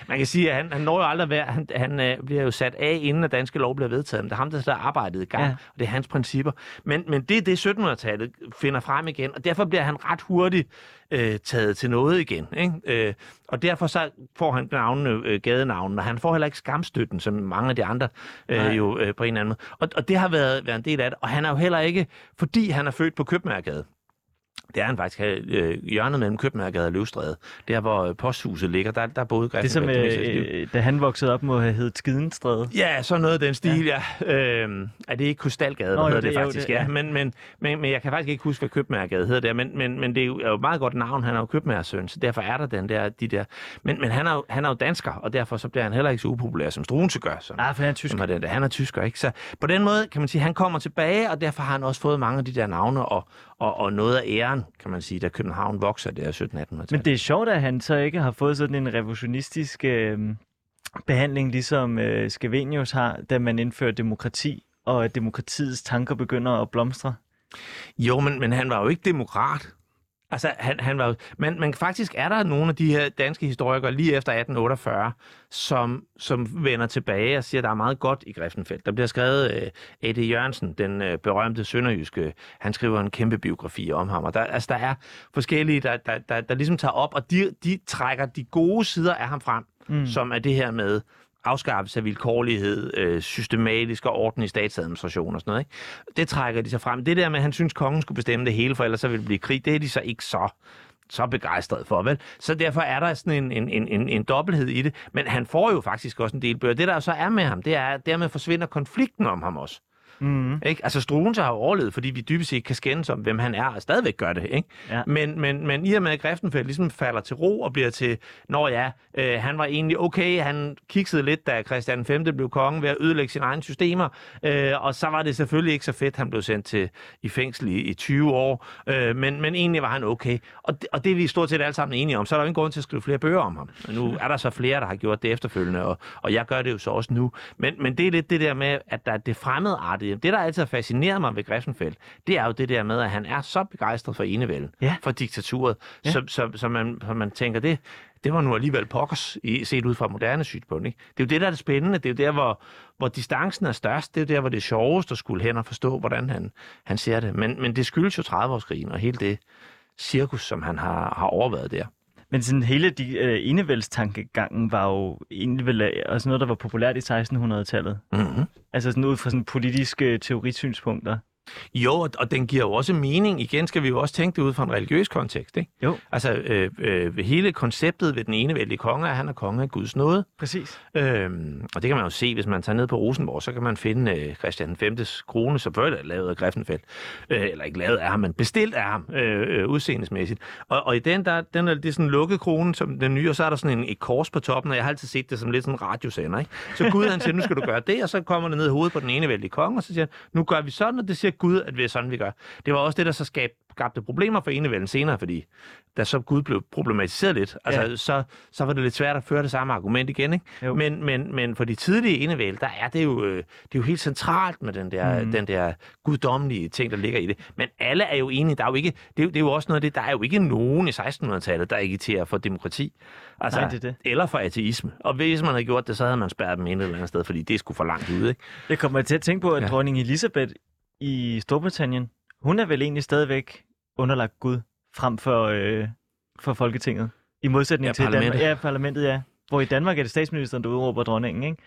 Man kan sige, at han, han når jo aldrig være, han, han øh, bliver jo sat af, inden at danske lov bliver vedtaget. Men det er ham, der har arbejdet i gang, ja. Og det er hans principper. Men, men det er det, syttenhundredetallet finder frem igen, og derfor bliver han ret hurtigt øh, taget til noget igen, ikke? Øh, og derfor så får han navnene, øh, gadenavnene, og han får heller ikke skamstøtten, som mange af de andre øh, jo øh, på en eller anden måde. Og, og det har været, været en del af det, og han er jo heller ikke, fordi han er født på Købmagergade. Det er han faktisk øh, hjørnet mellem Købmagergade og Løvstræde. Der, hvor øh, posthuset ligger, der, der boede Griffenfeldt. Det som, øh, øh, da han voksede op, må have heddet Skidenstræde. Ja, så noget af den stil, ja. ja. Øh, er det ikke Krystalgade, der hedder det, det faktisk? Det, ja. Ja. Men, men, men, men jeg kan faktisk ikke huske, hvad Købmagergade hedder der. Men, men, men det er jo et meget godt navn. Han er jo købmagersøn, så derfor er der den der, de der... Men, men han, er jo, han er jo dansker, og derfor så bliver han heller ikke så upopulær, som Struensee gør. Som, Nej, for han er tysker. Den der. Han er tysker, ikke? Så på den måde kan man sige, at han kommer tilbage, og derfor har han også fået mange af de der navne og, og, og noget af æren, kan man sige, da København vokser, det er sytten atten hundrede-tallet. Men det er sjovt, at han så ikke har fået sådan en revolutionistisk øh, behandling, ligesom øh, Scavenius har, da man indfører demokrati, og at demokratiets tanker begynder at blomstre? Jo, men, men han var jo ikke demokrat. Altså, han, han var jo... Men, men faktisk er der nogle af de her danske historikere lige efter atten otteogfyrre, som, som vender tilbage og siger, at der er meget godt i Griffenfeld. Der bliver skrevet øh, Eddie Jørgensen, den øh, berømte sønderjyske. Han skriver en kæmpe biografi om ham. Og der, altså, der er forskellige, der, der, der, der ligesom tager op, og de, de trækker de gode sider af ham frem, mm. som er det her med afskaffelse af vilkårlighed, øh, systematisk og orden i statsadministration og sådan noget, ikke? Det trækker de så frem. Det der med, at han synes, kongen skulle bestemme det hele, for ellers så ville det blive krig, det er de så ikke så, så begejstrede for, vel? Så derfor er der sådan en, en, en, en dobbelthed i det, men han får jo faktisk også en del bøger. Det der så er med ham, det er, at dermed forsvinder konflikten om ham også. Mm-hmm. Ikke? Altså Struensee har jo overlevet, fordi vi dybest set kan skændes om, hvem han er, og stadigvæk gør det, ikke? Ja. Men, men, men i og med, at Griffenfeld ligesom falder til ro og bliver til, når ja, øh, han var egentlig okay, han kiksede lidt, da Christian den femte blev konge ved at ødelægge sine egne systemer, øh, og så var det selvfølgelig ikke så fedt, han blev sendt til, i fængsel i, i tyve år, øh, men, men egentlig var han okay. Og det, og det er vi stort set alle sammen enige om, så er der jo ingen grund til at skrive flere bøger om ham. Og nu er der så flere, der har gjort det efterfølgende, og, og jeg gør det jo så også nu. Men, men det er lidt det der med, at der er det fremmedartede. Det, der altid fascinerer mig ved Griffenfeld, det er jo det der med, at han er så begejstret for enevælden, ja. for diktaturet, ja. så, så, så, man, så man tænker, det, det var nu alligevel pokkers, set ud fra moderne synspunkt, ikke? Det er jo det, der er det spændende. Det er jo der, hvor, hvor distancen er størst. Det er jo der, hvor det er sjovest at skulle hen og forstå, hvordan han, han ser det. Men, men det skyldes jo tredive-årskrigen og hele det cirkus, som han har, har overvejet der. Men sådan hele de øh, enevældstankegangen var jo enevæld, og sådan noget, der var populært i sekstenhundredetallet. Mm-hmm. Altså sådan ud fra sådan politiske teorisynspunkter. Jo, og den giver jo også mening. Igen skal vi jo også tænke det ud fra en religiøs kontekst, ikke? Jo. Altså, øh, øh, hele konceptet ved den enevældige konge, at han er konge af Guds nåde. Præcis. Øhm, og det kan man jo se, hvis man tager ned på Rosenborg, så kan man finde øh, Christian den femtes krone, som før lavet af Griffenfeld. Øh, eller ikke lavet af ham, men bestilt af ham, øh, øh, udseendesmæssigt. Og, og i den, der den er, det er sådan en lukket krone, som den nye, og så er der sådan en, et kors på toppen, og jeg har altid set det som lidt sådan en radiosender, ikke? Så Gud, han siger, nu skal du gøre det, og så kommer det ned i hovedet på den enevældige konge, og så siger han, nu gør vi sådan, og det siger Gud, at det er sådan, vi gør. Det var også det, der så skabte problemer for enevælden senere, fordi da så Gud blev problematiseret lidt, altså, ja. så, så var det lidt svært at føre det samme argument igen, ikke? Men, men, men for de tidlige enevæld, der er det jo, det er jo helt centralt med den der, mm. den der guddommelige ting, der ligger i det. Men alle er jo enige. Der er jo ikke, det, er, det er jo også noget af det, der er jo ikke nogen i sekstenhundredetallet, der agiterer for demokrati. Altså, Nej, det det. Eller for ateisme. Og hvis man havde gjort det, så havde man spærret dem ind et eller andet sted, fordi det skulle for langt ud, ikke? Jeg kommer til at tænke på, at ja. dronning Elisabeth i Storbritannien, hun er vel egentlig stadigvæk underlagt Gud frem for, øh, for Folketinget. I modsætning ja, til Danmark. Ja, parlamentet, ja. Hvor i Danmark er det statsministeren, der udråber dronningen, ikke?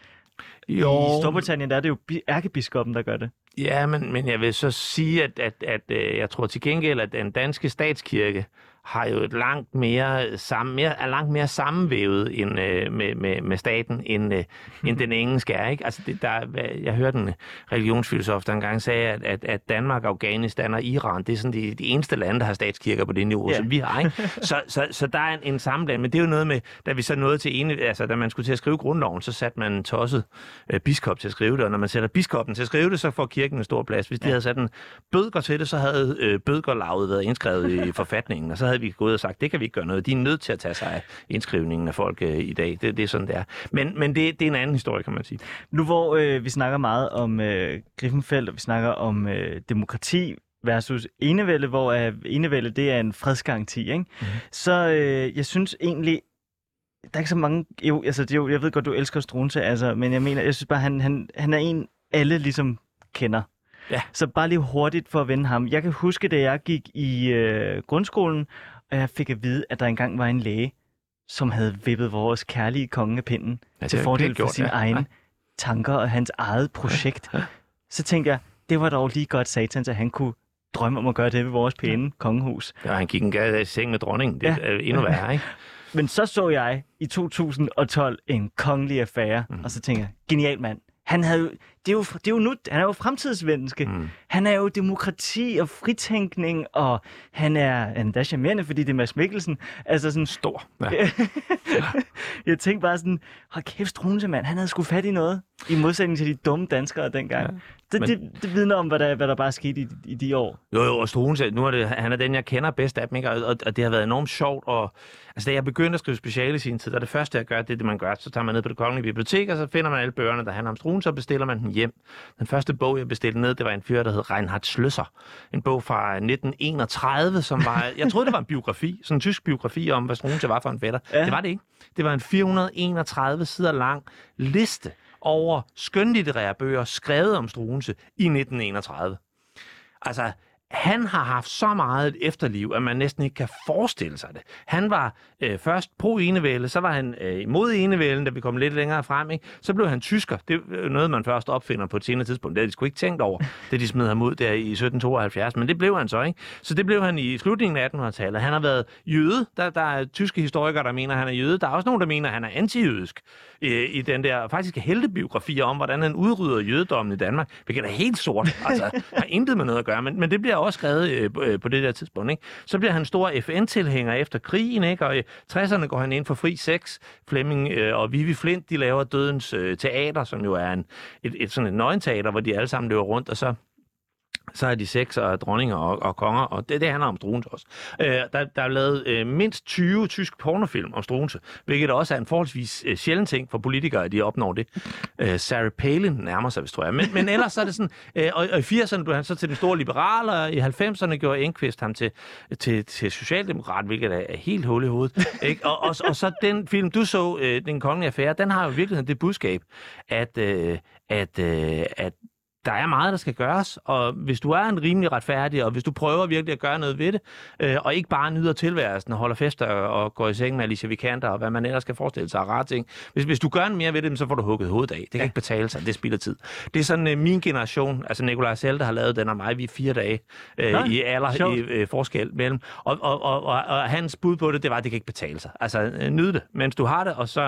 Jo. I Storbritannien der er det jo ærkebiskoppen, der gør det. Ja, men, men jeg vil så sige, at, at, at, at jeg tror til gengæld, at den danske statskirke har jo et langt mere, sammen, mere, er langt mere sammenvævet end, øh, med, med, med staten, end, øh, end den engelske er. Ikke? Altså det, der, jeg hørte en religionsfilosof, der engang sagde, at, at, at Danmark, Afghanistan og Iran, det er sådan de, de eneste lande, der har statskirker på det niveau, yeah. som vi har. Ikke? Så, så, så der er en, en sammenblanding. Men det er jo noget med, da vi så nåede til ene, altså da man skulle til at skrive grundloven, så satte man en tosset øh, biskop til at skrive det, og når man sætter biskoppen til at skrive det, så får kirken en stor plads. Hvis de ja. havde sat en bødker til det, så havde øh, bødkerlaget været indskrevet i forfatningen, og så havde vi gået og sagt, det kan vi ikke gøre noget. De er nødt til at tage sig af indskrivningen af folk øh, i dag. Det, det er sådan, det er. Men, men det, det er en anden historie, kan man sige. Nu hvor øh, vi snakker meget om øh, Griffenfeld, og vi snakker om øh, demokrati versus enevælde, hvor øh, enevælde det er en fredsgaranti, ikke? Mm-hmm. Så øh, jeg synes egentlig, der er ikke så mange... Jo, altså, jo, jeg ved godt, du elsker Struensee, altså, men jeg mener, jeg synes bare, han, han, han er en, alle ligesom kender. Ja. Så bare lige hurtigt for at vende ham. Jeg kan huske, da jeg gik i øh, grundskolen, og jeg fik at vide, at der engang var en læge, som havde vippet vores kærlige konge af pinden ja, til fordel for sine ja. egne ja. tanker og hans eget projekt. Ja. Ja. Så tænkte jeg, det var dog lige godt satans, at han kunne drømme om at gøre det ved vores pæne ja. kongehus. Ja, han gik en gade i seng med dronningen. Det ja. er endnu værre, ikke? Men så så jeg i to tusind og tolv en kongelig affære, mm. og så tænkte jeg, genial mand. Han havde, det er jo, det er jo nu, han er jo fremtidsvenske. Mm. Han er jo demokrati og fritænkning, og han er endda charmerende, fordi det er Mads Mikkelsen. Altså sådan stor. Ja. Jeg tænkte bare sådan, hold kæft, Struensee, mand, han havde sgu fat i noget. I modsætning til de dumme danskere dengang. Ja. Det, men... det, det vidner om, hvad der, hvad der bare skete i, i de år. Jo, jo, og Struensee, nu er det, han er den, jeg kender bedst af dem, ikke? Og, og det har været enormt sjovt. Og, altså, da jeg begyndte at skrive speciale i sin tid, der er det første, jeg gør, det er det, man gør. Så tager man ned på Det Kongelige Bibliotek, og så finder man alle bøgerne, der handler om Struensee, og bestiller man den hjem. Den første bog, jeg bestilte ned, det var en fyr, der hed Reinhard Schløsser. En bog fra nitten enogtredive, som var... Jeg troede, det var en biografi, sådan en tysk biografi om, hvad Struensee var for en fætter. Ja. Det var det ikke. Det var en fire hundrede enogtredive sider lang liste over skønlitterære bøger skrevet om Struensee i nitten enogtredive. Altså, han har haft så meget et efterliv, at man næsten ikke kan forestille sig det. Han var øh, først pro-enevælde, så var han øh, imod enevælden, da vi kom lidt længere frem, ikke? Så blev han tysker. Det er noget, man først opfinder på et senere tidspunkt. Det har de sgu ikke tænkt over, det de smed ham ud der i sytten tooghalvfjerds, men det blev han så, ikke? Så det blev han i slutningen af attenhundredetallet. Han har været jøde. Der, der er tyske historikere, der mener, han er jøde. Der er også nogen, der mener, han er antijødisk øh, i den der faktisk heltebiografier om, hvordan han udrydder jødedommen i Danmark. Det er helt sort. Altså, har intet med noget at gøre, men, men det bliver også skrevet øh, på det der tidspunkt, ikke? Så bliver han stor F N-tilhænger efter krigen, ikke? Og i tresserne går han ind for fri sex. Flemming øh, og Vivi Flint, de laver Dødens øh, Teater, som jo er en, et, et, sådan et nøgenteater, hvor de alle sammen løber rundt, og så så er de seks og dronninger og, og konger, og det, det handler om Struensee også. Øh, der, der er lavet øh, mindst tyve tysk pornofilm om Struensee, hvilket også er en forholdsvis øh, sjælden ting for politikere, at de opnår det. Øh, Sarah Palin nærmer sig, hvis tror jeg. Men, men ellers så er det sådan, øh, og, og i firserne blev han så til den store liberal, og i halvfemserne gjorde Enqvist ham til, til, til socialdemokrat, hvilket er, er helt hul i hovedet. Ikke? Og, og, og så den film, du så, øh, Den Kongelige Affære, den har jo virkelig det budskab, at, øh, at, øh, at der er meget, der skal gøres, og hvis du er en rimelig retfærdig, og hvis du prøver virkelig at gøre noget ved det, øh, og ikke bare nyder tilværelsen og holder fester og går i seng med Alicia Vikander og hvad man ellers kan forestille sig af rare ting. Hvis, hvis du gør en mere ved det, så får du hugget hovedet af. Det kan ja. ikke betale sig, det spilder tid. Det er sådan øh, min generation, altså Nikolaj Selde har lavet den og mig, vi er fire dage øh, Nej, i alder i øh, forskel mellem. Og, og, og, og, og hans bud på det, det var, at det kan ikke betale sig. Altså øh, nyd det, mens du har det, og så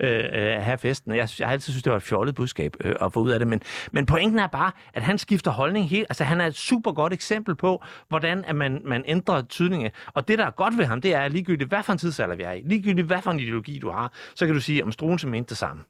øh, øh, have festen. Jeg, jeg har altid synes, det var et fjollet budskab øh, at få ud af det, men, men pointen er bare, at han skifter holdning helt. Altså, han er et super godt eksempel på, hvordan at man, man ændrer tydningen. Og det, der er godt ved ham, det er ligegyldigt, hvad for en tidsalder vi er i, ligegyldigt, hvad for en ideologi du har, så kan du sige, om Struensee mente det samme.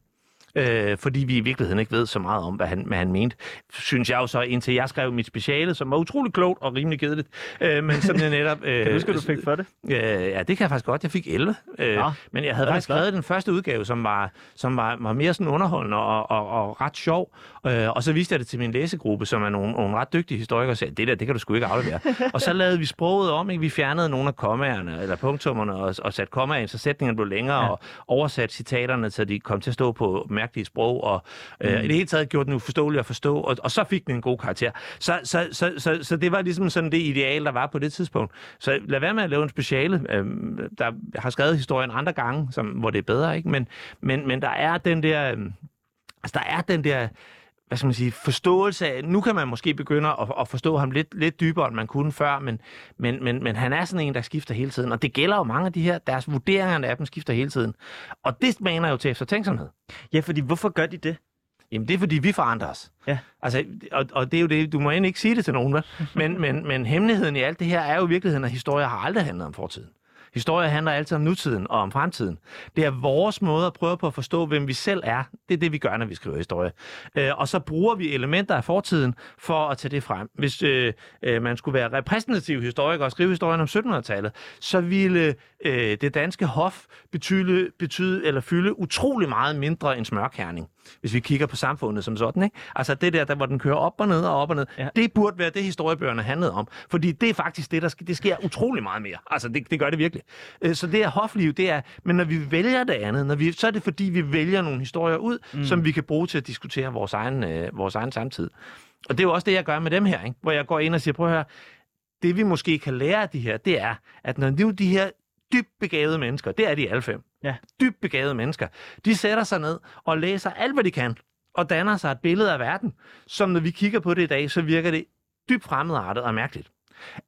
Øh, fordi vi i virkeligheden ikke ved så meget om, hvad han, hvad han mente. Synes jeg jo så, indtil jeg skrev mit speciale, som var utrolig klogt og rimelig kedeligt. Øh, men som det netop... Øh, kan du huske, du fik for det? Øh, ja, det kan jeg faktisk godt. Jeg fik elleve. Øh, men jeg havde faktisk skrevet den første udgave, som var, som var, var mere sådan underholdende og, og, og ret sjov. Øh, og så viste jeg det til min læsegruppe, som er nogle, nogle ret dygtige historikere, og sagde, det der, det kan du sgu ikke aflevere. Og så lavede vi sproget om, ikke? Vi fjernede nogle af kommaerne, eller punktummerne, og, og satte kommaer ind, så sætningerne blev længere, ja. Og oversatte citaterne, så de kom til at stå på sprog, og øh, mm. i det hele taget gjorde den uforståelig at forstå, og, og så fik den en god karakter. Så, så, så, så, så det var ligesom sådan det ideal, der var på det tidspunkt. Så lad være med at lave en speciale. Øh, der har skrevet historien andre gange, som, hvor det er bedre, ikke? Men, men, men der er den der... Øh, altså, der er den der... hvad skal man sige, forståelse af, nu kan man måske begynde at, at forstå ham lidt, lidt dybere, end man kunne før, men, men, men, men han er sådan en, der skifter hele tiden, og det gælder jo mange af de her, deres vurderinger af dem skifter hele tiden, og det maner jo til eftertænksomhed. Ja, fordi hvorfor gør de det? Jamen det er, fordi vi forandrer os. Ja. Altså, og, og det er jo det, du må egentlig ikke sige det til nogen, vel? Men, men, men hemmeligheden i alt det her er jo i virkeligheden, at historier har aldrig handlet om fortiden. Historie handler altid om nutiden og om fremtiden. Det er vores måde at prøve på at forstå, hvem vi selv er. Det er det, vi gør, når vi skriver historie. Øh, og så bruger vi elementer af fortiden for at tage det frem. Hvis øh, øh, man skulle være repræsentativ historiker og skrive historien om sytten hundrede-tallet, så ville øh, det danske hof betyde, betyde eller fylde utrolig meget mindre end Smørkærning, hvis vi kigger på samfundet som sådan, ikke? Altså det der, der hvor den kører op og ned og op og ned, ja. Det burde være det, historiebøgerne handlede om. Fordi det er faktisk det, der sker, det sker utrolig meget mere. Altså det, det gør det virkelig. Så det er hofliv, det er, men når vi vælger det andet, når vi, så er det fordi, vi vælger nogle historier ud, mm. som vi kan bruge til at diskutere vores egen, øh, vores egen samtid. Og det er jo også det, jeg gør med dem her, ikke? Hvor jeg går ind og siger, prøv at høre, det vi måske kan lære af de her, det er, at når nu de her dybt begavede mennesker, det er de alle fem, ja. Dybt begavede mennesker, de sætter sig ned og læser alt, hvad de kan, og danner sig et billede af verden, som når vi kigger på det i dag, så virker det dybt fremmedartet og mærkeligt.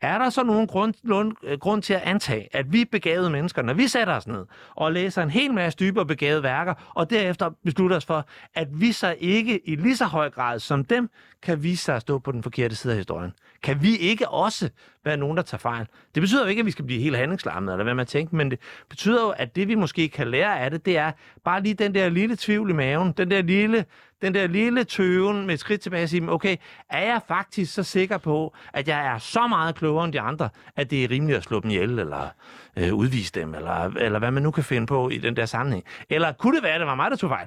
Er der så nogen grund, lund, grund til at antage, at vi begavede mennesker, når vi sætter os ned og læser en hel masse dybe og begavede værker, og derefter beslutter os for, at vi så ikke i lige så høj grad som dem, kan vise sig at stå på den forkerte side af historien? Kan vi ikke også være nogen, der tager fejl? Det betyder jo ikke, at vi skal blive helt handlingslammede, eller hvad man tænker, men det betyder jo, at det vi måske kan lære af det, det er bare lige den der lille tvivl i maven, den der lille... Den der lille tøven med et skridt tilbage og sige, okay, er jeg faktisk så sikker på, at jeg er så meget klogere end de andre, at det er rimeligt at slå dem ihjel, eller øh, udvise dem, eller, eller hvad man nu kan finde på i den der sammenhæng? Eller kunne det være, at det var mig, der tog fejl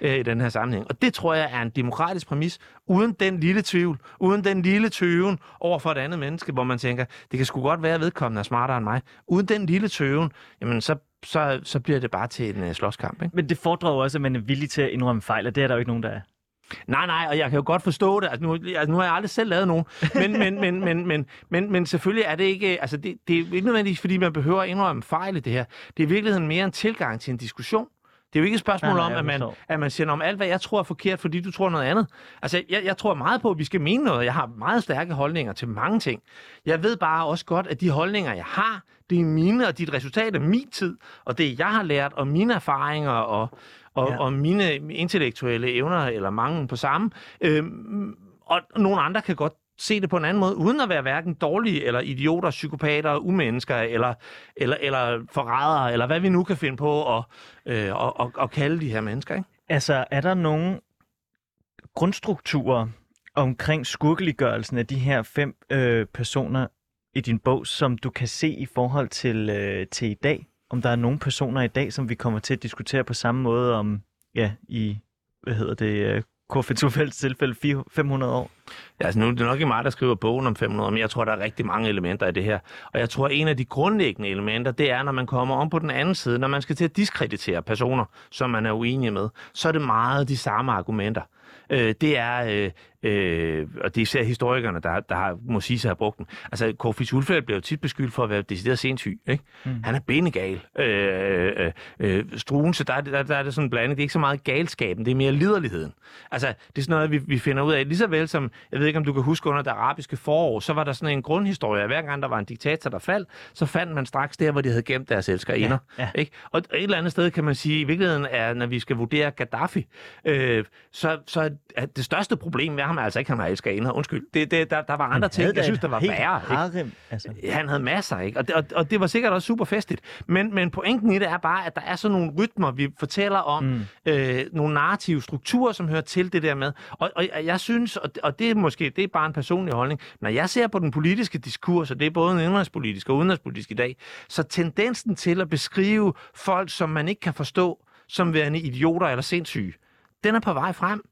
øh, i den her sammenhæng? Og det tror jeg er en demokratisk præmis, uden den lille tvivl, uden den lille tøven over for et andet menneske, hvor man tænker, det kan sgu godt være, at vedkommende er smartere end mig. Uden den lille tøven, jamen så... Så, så bliver det bare til en uh, slåskamp, ikke? Men det fordrer også, at man er villig til at indrømme fejl, og det er der jo ikke nogen, der er. Nej, nej, og jeg kan jo godt forstå det. Altså, nu, altså, nu har jeg aldrig selv lavet nogen. Men, men, men, men, men, men, men selvfølgelig er det ikke... Altså, det, det er ikke nødvendigvis, fordi man behøver at indrømme fejl i det her. Det er i virkeligheden mere en tilgang til en diskussion. Det er jo ikke et spørgsmål nej, nej, om, at man, at man siger, om alt, hvad jeg tror er forkert, fordi du tror noget andet. Altså, jeg, jeg tror meget på, at vi skal mene noget. Jeg har meget stærke holdninger til mange ting. Jeg ved bare også godt, at de holdninger, jeg har... Det er mine, og dit resultat er min tid, og det, jeg har lært, og mine erfaringer, og, og, ja. og mine intellektuelle evner, eller mangel på samme. Øhm, og nogle andre kan godt se det på en anden måde, uden at være hverken dårlige, eller idioter, psykopater, umennesker, eller, eller, eller forrædere, eller hvad vi nu kan finde på at øh, og, og, og kalde de her mennesker, ikke? Altså, er der nogle grundstrukturer omkring skurkeliggørelsen af de her fem øh, personer, i din bog, som du kan se i forhold til, øh, til i dag? Om der er nogle personer i dag, som vi kommer til at diskutere på samme måde om, ja, i, hvad hedder det, Korfitz Ulfeldts tilfælde, fem hundrede år? Ja, altså nu er det nok ikke mig, der skriver bogen om fem hundrede år, men jeg tror, der er rigtig mange elementer i det her. Og jeg tror, en af de grundlæggende elementer, det er, når man kommer om på den anden side, når man skal til at diskreditere personer, som man er uenig med, så er det meget de samme argumenter. Øh, det er, øh, øh, og det er især historikerne, der, der har, må sige sig at have brugt den. Altså, Korfitz Ulfeldt bliver jo tit beskyldt for at være decideret sindssyg, ikke? Mm. Han er benegal. Øh, øh, øh, Struensee, der, der, der er det sådan en blanding. Det er ikke så meget galskaben, det er mere liderligheden. Altså, det er sådan noget, vi, vi finder ud af. Lige så vel som, jeg ved ikke, om du kan huske, under det arabiske forår, så var der sådan en grundhistorie. Hver gang der var en diktator, der faldt, så fandt man straks der, hvor de havde gemt deres elskerinder. Ja, ja. Ikke? Og et eller andet sted kan man sige, i virkeligheden er, når vi skal vurdere Gaddafi, øh, så så at det største problem med ham er altså ikke, at han var elskerinder. Undskyld. Det, det, der, der var andre ting, jeg synes, der var værre. Harem, altså. Han havde masser, ikke? Og det, og, og det var sikkert også super festligt. Men, men pointen i det er bare, at der er sådan nogle rytmer, vi fortæller om, mm. øh, nogle narrative strukturer, som hører til det der med. Og, og jeg synes, og det, og det er måske det er bare en personlig holdning, når jeg ser på den politiske diskurs, og det er både indrigspolitisk og udenrigspolitisk i dag, så tendensen til at beskrive folk, som man ikke kan forstå, som værende idioter eller sindssyge, den er på vej frem.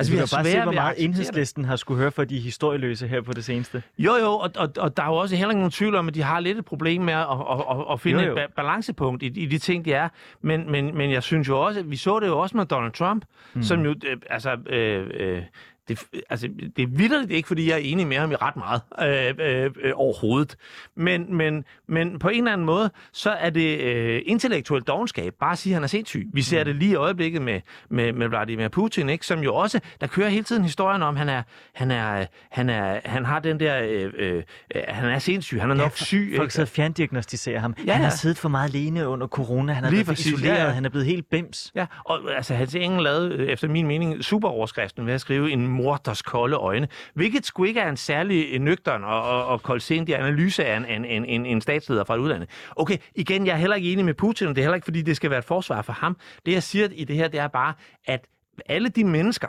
Altså, vi kan bare se, hvor meget Enhedslisten har skulle høre for de historieløse her på det seneste. Jo, jo, og, og, og der er jo også heller ikke nogen tvivl om, at de har lidt et problem med at, at, at, at finde jo, jo. et ba- balancepunkt i, i de ting, de er. Men, men, men jeg synes jo også, at vi så det jo også med Donald Trump, mm. som jo, øh, altså... Øh, øh, Det, altså, det er vitterligt ikke, fordi jeg er enig med ham i ret meget øh, øh, øh, overhovedet. Men, men, men på en eller anden måde, så er det øh, intellektuelt dovenskab bare at sige, at han er sindssyg. Vi ser det lige i øjeblikket med, med, med Vladimir Putin, ikke? Som jo også, der kører hele tiden historien om, han er, han er, han er, han har den der, øh, øh, han er sindssyg, han er ja, nok syg. Folk sidder og fjerndiagnostiserer ham. Ja, han har ja. siddet for meget alene under corona, han er lige blevet isoleret, ja, ja. han er blevet helt bims. Ja, og altså, Hans Engel lavede, efter min mening, superoverskriften ved at skrive en morders kolde øjne, hvilket sgu ikke er en særlig nøgtern og, og, og koldsindig analyse af en, en, en, en statsleder fra et udlandet. Okay, igen, jeg er heller ikke enig med Putin, og det er heller ikke, fordi det skal være et forsvar for ham. Det, jeg siger i det her, det er bare, at alle de mennesker,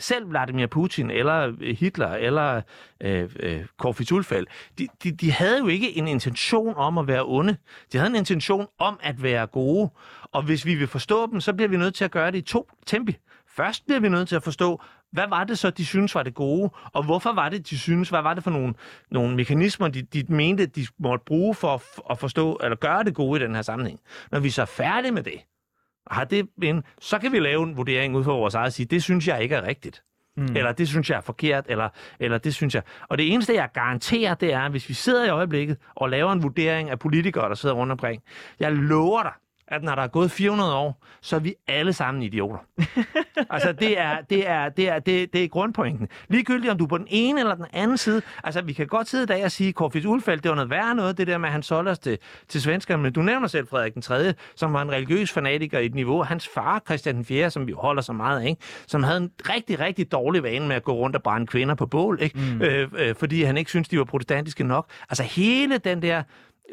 selv Vladimir Putin, eller Hitler, eller øh, øh, Korfitz Ulfeldt, de, de, de havde jo ikke en intention om at være onde. De havde en intention om at være gode, og hvis vi vil forstå dem, så bliver vi nødt til at gøre det i to tempi. Først bliver vi nødt til at forstå, hvad var det så, de synes var det gode, og hvorfor var det, de synes, hvad var det for nogle, nogle mekanismer, de, de mente, de måtte bruge for at, at forstå, eller gøre det gode i den her sammenhæng. Når vi så er færdige med det, har det en, så kan vi lave en vurdering ud fra vores eget og sige, det synes jeg ikke er rigtigt, mm. eller det synes jeg er forkert, eller, eller det synes jeg... Og det eneste, jeg garanterer, det er, hvis vi sidder i øjeblikket og laver en vurdering af politikere, der sidder rundt omkring, jeg lover dig, at når der er gået fire hundrede år, så er vi alle sammen idioter. Altså, det er, det er, det er, det, det er grundpointen. Ligegyldigt om du er på den ene eller den anden side. Altså, vi kan godt sidde i dag og sige, at Korfitz Ulfeldt, det var noget værre noget, det der med, at han solgte os til, til svenskerne. Men du nævner selv Frederik den tredje, som var en religiøs fanatiker i et niveau. Hans far, Christian den fjerde, som vi holder så meget af, ikke? Som havde en rigtig, rigtig dårlig vane med at gå rundt og brænde kvinder på bål, ikke? Mm. Øh, øh, fordi han ikke syntes, de var protestantiske nok. Altså, hele den der...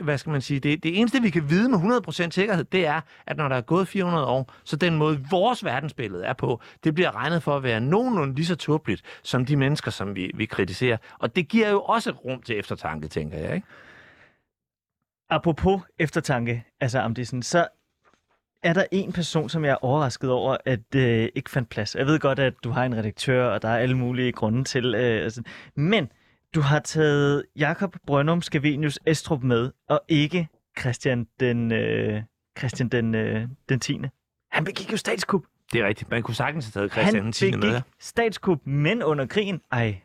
Hvad skal man sige? Det, det eneste, vi kan vide med hundrede procent sikkerhed, det er, at når der er gået fire hundrede år, så den måde, vores verdensbillede er på, det bliver regnet for at være nogenlunde lige så tåbeligt som de mennesker, som vi, vi kritiserer. Og det giver jo også rum til eftertanke, tænker jeg, ikke? Apropos eftertanke, altså Amdisen, så er der en person, som jeg er overrasket over, at øh, ikke fandt plads. Jeg ved godt, at du har en redaktør, og der er alle mulige grunde til. Øh, altså, men... Du har taget Jakob Brøndum Scavenius Estrup med, og ikke Christian den, øh, Christian den, øh, den tiende. Han begik jo statskup. Det er rigtigt. Man kunne sagtens have taget Christian han den tiende med. Han begik statskup, men under krigen. Ej,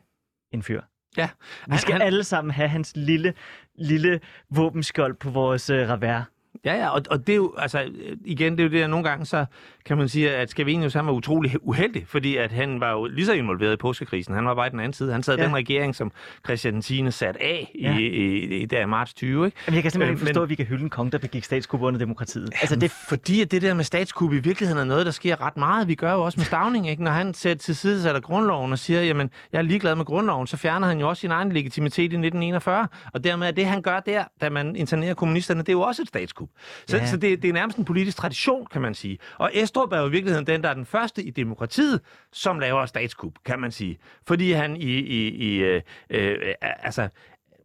en fyr. Ja. Vi skal han, han... alle sammen have hans lille, lille våbenskjold på vores øh, revers. Ja, ja, og, og det er jo, altså, igen, det er jo det, der nogle gange, så kan man sige, at Scavenius, han var utrolig uheldig, fordi at han var jo lige så involveret i påskekrisen. Han var bare i den anden side. Han sad ja. den regering, som Christian den tiende satte af i, ja. i, i, i der marts tyve, ikke? Jamen, jeg kan simpelthen øh, ikke forstå, men... at vi kan hylde en konge, der begik statskup under demokratiet. Jamen, altså, det er fordi, at det der med statskup i virkeligheden er noget, der sker ret meget. Vi gør jo også med Stauning, ikke? Når han sætter til side sætter grundloven og siger, jamen, jeg er ligeglad med grundloven, så fjerner han jo også sin egen legitimitet i nitten enogfyrre. Og dermed er det, han gør der, da man internerer kommunisterne, det er jo også et statskup. Så, ja. så det, det er nærmest en politisk tradition, kan man sige. Og Estrup er jo i virkeligheden den, der er den første i demokratiet, som laver statskup, kan man sige. Fordi han i... i, i øh, øh, altså,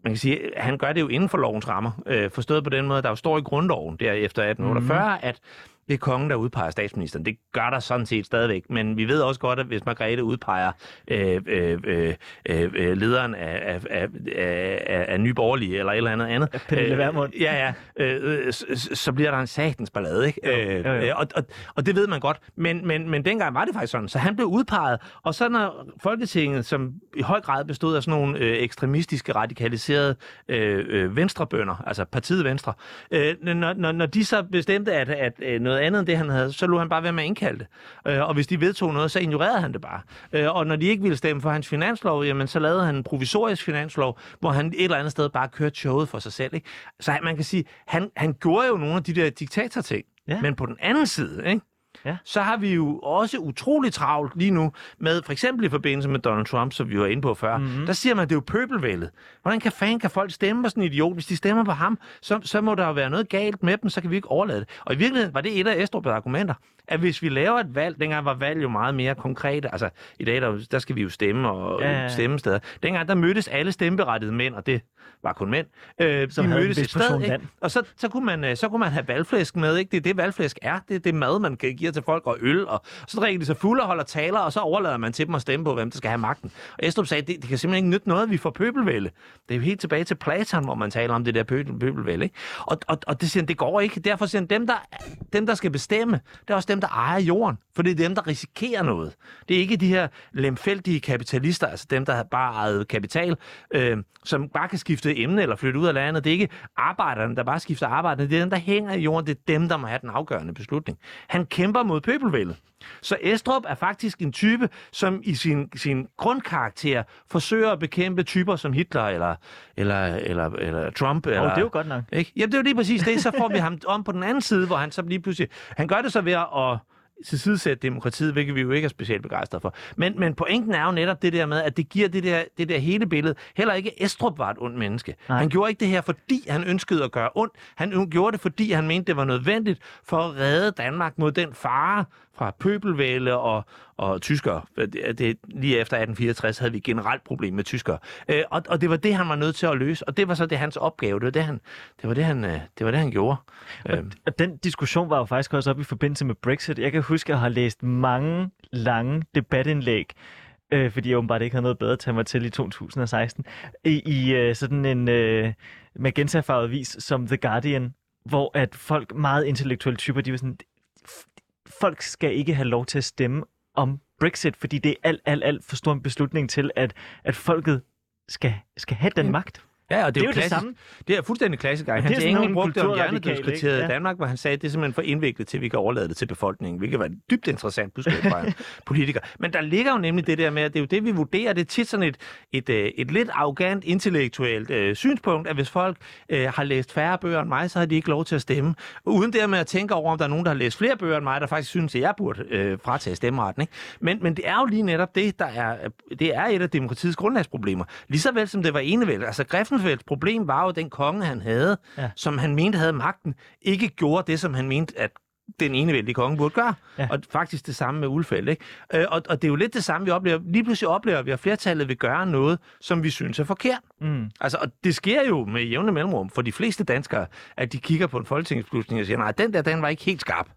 man kan sige, han gør det jo inden for lovens rammer. Øh, forstået på den måde, der jo står i grundloven der efter atten otteogfyrre, mm-hmm. at det er kongen, der udpeger statsministeren. Det gør der sådan set stadigvæk. Men vi ved også godt, at hvis Margrethe udpeger øh, øh, øh, øh, lederen af, af, af, af Nye Borgerlige eller et eller andet andet, Pernille Vermund. Øh, ja, ja. Øh, så, så bliver der en satans ballade, ikke? Jo, jo, jo. Øh, og, og, og det ved man godt. Men, men, men dengang var det faktisk sådan. Så han blev udpeget. Og så når Folketinget, som i høj grad bestod af sådan nogle øh, ekstremistiske, radikaliserede øh, venstrebønder, altså partiet Venstre, øh, når, når, når de så bestemte, at, at øh, noget andet end det, han havde, så lod han bare være med at indkalde det. Og hvis de vedtog noget, så ignorerede han det bare. Og når de ikke ville stemme for hans finanslov, jamen så lavede han en provisorisk finanslov, hvor han et eller andet sted bare kørte showet for sig selv, ikke? Så man kan sige, han, han gjorde jo nogle af de der diktatorting, ja. Men på den anden side, ikke? Ja. Så har vi jo også utrolig travlt lige nu med, for eksempel i forbindelse med Donald Trump, som vi var inde på før, mm-hmm. der siger man, at det er jo pøbelvældet. Hvordan kan fanden kan folk stemme på sådan en idiot? Hvis de stemmer på ham, så, så må der jo være noget galt med dem, så kan vi ikke overlade det. Og i virkeligheden var det et af Estrups argumenter, at hvis vi laver et valg, dengang var valg jo meget mere konkrete, altså i dag, der, der skal vi jo stemme og ja, ja. stemme steder. Dengang, der mødtes alle stemmeberettigede mænd, og det var kun mænd, øh, som de mødtes et sted, og så, så, kunne man, så kunne man have valgflæsk med, ikke? Det er det, valgflæsk er. Det er det mad, man giver til folk og øl, og så drikker de sig fulde og holder taler, og så overlader man til dem at stemme på, hvem der skal have magten. Og Estrup sagde, det, det kan simpelthen ikke nytte noget, vi får pøbelvælde. Det er jo helt tilbage til Platon, hvor man taler om det der pøbel, pøbelvælde, ikke? Og, og, og det siger han, det går ikke. Derfor siger han, dem der, dem, der skal bestemme, det er også dem, der ejer jorden, for det er dem, der risikerer noget. Det er ikke de her lemfældige kapitalister, altså dem, der bare ejer kapital, øh, som bare kan skifte emne eller flytte ud af landet. Det er ikke arbejderne, der bare skifter arbejderne. Det er dem, der hænger i jorden. Det er dem, der må have den afgørende beslutning. Han kæmper mod pøbelvældet. Så Estrup er faktisk en type, som i sin, sin grundkarakter forsøger at bekæmpe typer som Hitler eller, eller, eller, eller Trump. Eller, oh, det er jo godt nok. Ikke? Jamen, det er jo lige præcis det. Så får vi ham om på den anden side, hvor han så lige pludselig... Han gør det så ved at tilsidesætte demokratiet, hvilket vi jo ikke er specielt begejstrede for. Men, men pointen er jo netop det der med, at det giver det der, det der hele billede. Heller ikke Estrup var et ondt menneske. Nej. Han gjorde ikke det her, fordi han ønskede at gøre ondt. Han gjorde det, fordi han mente, det var nødvendigt for at redde Danmark mod den fare fra pøbelvælde og, og tyskere. Det, lige efter atten fireogtres havde vi generelt problem med tyskere. Øh, og, og det var det, han var nødt til at løse. Og det var så det hans opgave. Det var det, han, det, var det, han, det, var det, han gjorde. Og, og den diskussion var jo faktisk også op i forbindelse med Brexit. Jeg kan huske, at jeg har læst mange lange debatindlæg, øh, fordi jeg åbenbart ikke havde noget bedre at tage mig til i to tusind og seksten, i, i øh, sådan en øh, magentafarvet vis som The Guardian, hvor at folk, meget intellektuelle typer, de var sådan... Folk skal ikke have lov til at stemme om Brexit, fordi det er alt, alt, alt for stor en beslutning til, at, at folket skal, skal have den magt. Ja, og det, det er jo, jo klassisk, det samme. Det er fuldstændig klassisk. Han til Engel brugte om hjernedødskriteriet i Danmark, hvor han sagde, at det er simpelthen for indviklet til, at vi kan overlade det til befolkningen, hvilket var en dybt interessant budskab fra en politiker. Men der ligger jo nemlig det der med, at det er jo det, vi vurderer. Det er tit sådan et, et, et, et lidt arrogant, intellektuelt øh, synspunkt, at hvis folk øh, har læst færre bøger end mig, så har de ikke lov til at stemme. Uden dermed at tænke over, om der er nogen, der har læst flere bøger end mig, der faktisk synes, at jeg burde øh, fratage stemmeretten. Ikke? Men, men det er jo lige netop det, der er, det er et af demokratiets grundlagsproblemer. Lige så vel som det var enevæld. Altså Griffenfelds problem var jo, den konge, han havde, ja. som han mente havde magten, ikke gjorde det, som han mente, at den enevældige konge burde gøre. Ja. Og faktisk det samme med Ulfeldt, ikke? Øh, og, og det er jo lidt det samme, vi oplever. Lige pludselig oplever vi, at flertallet vil gøre noget, som vi synes er forkert. Mm. Altså, og det sker jo med jævne mellemrum for de fleste danskere, at de kigger på en folketingsbeslutning og siger, nej, den der, den var ikke helt skarp.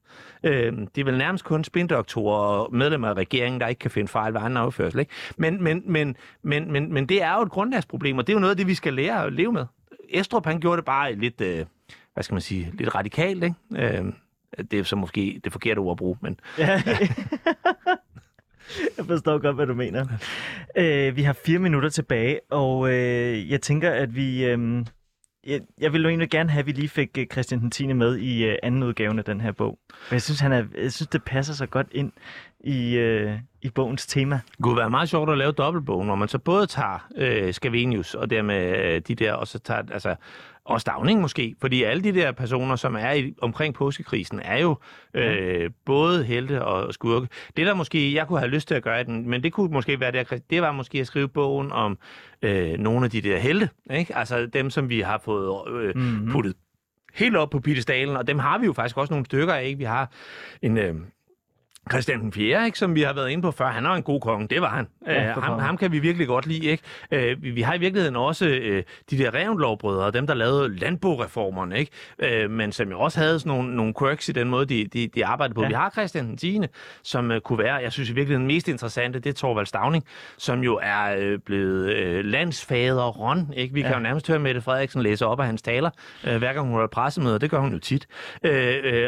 Øh, det er vel nærmest kun spindoktorer og medlemmer af regeringen, der ikke kan finde fejl ved anden afførsel, ikke? Men, men, men, men, men, men det er jo et grundlagsproblem, og det er jo noget af det, vi skal lære at leve med. Estrup, han gjorde det bare lidt, øh, hvad skal man sige, lidt radikalt, ikke? Øh, Det er så måske det forkerte ord at bruge, men... Ja. Jeg forstår godt, hvad du mener. Øh, vi har fire minutter tilbage, og øh, jeg tænker, at vi... Øh, jeg, jeg ville jo egentlig gerne have, at vi lige fik Christian den tiende med i øh, anden udgaven af den her bog. Men jeg synes, han er, jeg synes det passer så godt ind i, øh, i bogens tema. Det kunne være meget sjovt at lave dobbeltbogen, hvor man så både tager øh, Scavenius og dermed øh, de der, og så tager... Altså, og Stauning måske, fordi alle de der personer, som er i, omkring påskekrisen, er jo øh, ja. både helte og skurke. Det der måske, jeg kunne have lyst til at gøre den, men det kunne måske være, det, det var måske at skrive bogen om øh, nogle af de der helte, ikke? Altså dem, som vi har fået øh, mm-hmm. puttet helt op på piedestalen, og dem har vi jo faktisk også nogle stykker af, ikke? Vi har en... Øh, Christian den fjerde, ikke, som vi har været inde på før, han er en god konge, det var han. Ja, uh, ham, ham kan vi virkelig godt lide, ikke? Uh, vi, vi har i virkeligheden også uh, de der Reventlow-brødre, dem der lavede landboreformerne, ikke? Uh, men som jo også havde sådan nogle, nogle quirks i den måde, de, de, de arbejdede på. Ja. Vi har Christian den tiende, som uh, kunne være, jeg synes i virkeligheden mest interessante, det er Thorvald Stauning, som jo er uh, blevet uh, landsfader Ron, ikke? Vi ja. kan jo nærmest høre Mette Frederiksen læse op af hans taler, uh, hver gang hun holder pressemøder, det gør hun jo tit. Uh, uh,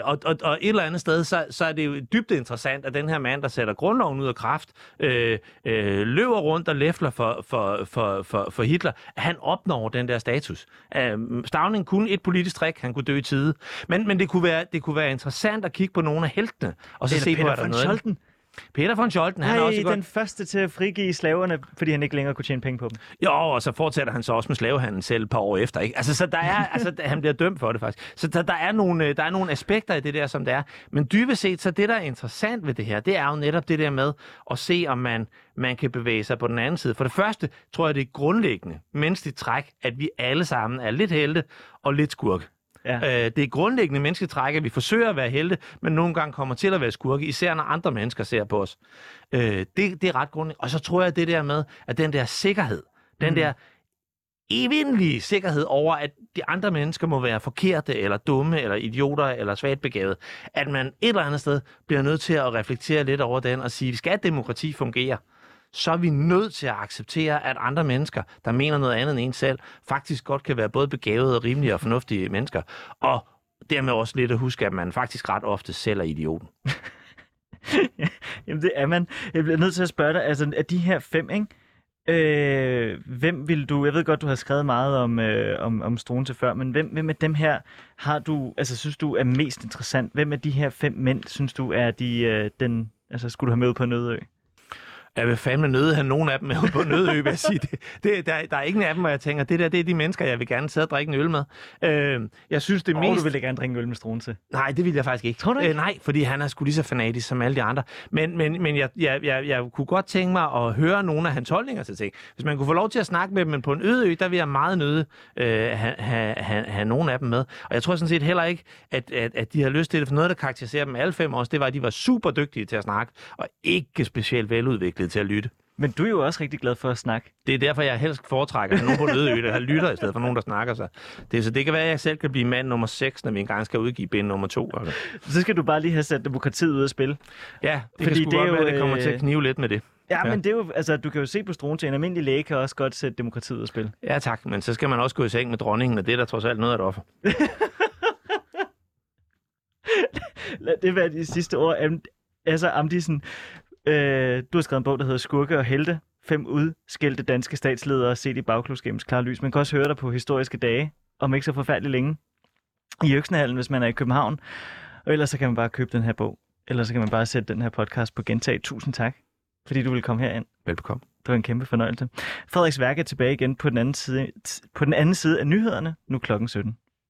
og, og, og et eller andet sted, så, så er det jo dybt interessant, at den her mand, der sætter grundloven ud af kraft, øh, øh, løber rundt og læfler for, for, for, for, for Hitler, at han opnår den der status. Øh, Stauning kunne et politisk træk, han kunne dø i tide. Men, men det, kunne være, det kunne være interessant at kigge på nogle af heltene, og så se på, er der noget. Scholten. Peter von Scholten, han Ej, er også godt... den første til at frigive slaverne, fordi han ikke længere kunne tjene penge på dem. Jo, og så fortsætter han så også med slavehandlen selv et par år efter, ikke? Altså, så der er, altså, han bliver dømt for det faktisk. Så der, der, er nogle, der er nogle aspekter i det der, som det er. Men dybest set, så det, der er interessant ved det her, det er jo netop det der med at se, om man, man kan bevæge sig på den anden side. For det første tror jeg, det er grundlæggende, menneskeligt træk, at vi alle sammen er lidt helte og lidt skurke. Ja. Øh, det er grundlæggende mennesketræk, at vi forsøger at være helte, men nogle gange kommer til at være skurke, især når andre mennesker ser på os. Øh, det, det er ret grundlæggende. Og så tror jeg, det der med, at den der sikkerhed, mm. den der evindelige sikkerhed over, at de andre mennesker må være forkerte, eller dumme, eller idioter, eller svagt begavede, at man et eller andet sted bliver nødt til at reflektere lidt over den og sige, skal demokrati fungere? Så er vi nødt til at acceptere, at andre mennesker, der mener noget andet end en selv, faktisk godt kan være både begavede og rimelige og fornuftige mennesker. Og dermed også lidt at huske, at man faktisk ret ofte selv er idioten. Jamen det er man. Jeg bliver nødt til at spørge dig, altså af de her fem, ikke? Øh, hvem vil du, jeg ved godt, du har skrevet meget om, øh, om, om Struensee før, men hvem, hvem af dem her har du, altså synes du er mest interessant? Hvem af de her fem mænd, synes du er de, øh, den, altså skulle du have med på en øde ø? Jeg vil fandme nøde have nogen af dem med på Nødø, vil jeg sige. Det, det, der, der er ingen af dem, hvor jeg tænker, det der, det er de mennesker, jeg vil gerne sidde og drikke en øl med. Øh, jeg synes, det oh, mest... du ville gerne drikke en øl med Struensee. Nej, det ville jeg faktisk ikke. Tror du ikke? Øh, nej, fordi han er sgu lige så fanatisk som alle de andre. Men, men, men jeg, jeg, jeg, jeg kunne godt tænke mig at høre nogle af hans holdninger til ting. Hvis man kunne få lov til at snakke med dem, men på en øde ø, der vil jeg meget nøde øh, have, have, have, have nogen af dem med. Og jeg tror sådan set heller ikke, at, at, at de har lyst til det, for noget, der karakteriserer dem alle fem også, det var, at de var super dygtige til at snakke, og ikke specielt veludviklet til at lytte. Men du er jo også rigtig glad for at snakke. Det er derfor, jeg helst foretrækker at nogen på Nødø, der lytter i stedet for nogen, der snakker sig. Det, så det kan være, at jeg selv kan blive mand nummer seks, når vi engang skal udgive bind nummer to. Altså. Så skal du bare lige have sat demokratiet ud af spil. Ja, det Fordi kan sgu det godt jo, være, at det kommer til at knive lidt med det. Ja, ja, men det er jo, altså, du kan jo se på Struensee, en almindelig læge kan også godt sætte demokratiet ud af spil. Ja tak, men så skal man også gå i seng med dronningen, og det er der trods alt noget at offer. Lad det være de sidste ord. Altså Amdisen, Øh, du har skrevet en bog, der hedder Skurke og Helte. fem udskældte danske statsledere set i bagklubskæmmens klare lys. Man kan også høre dig på Historiske Dage, om ikke så forfærdeligt længe, i Øksnehallen, hvis man er i København. Og ellers så kan man bare købe den her bog. Ellers så kan man bare sætte den her podcast på gentag. Tusind tak, fordi du ville komme herind. Velbekomme. Det var en kæmpe fornøjelse. Frederiks Værk er tilbage igen på den anden side, på den anden side af nyhederne, nu klokken sytten.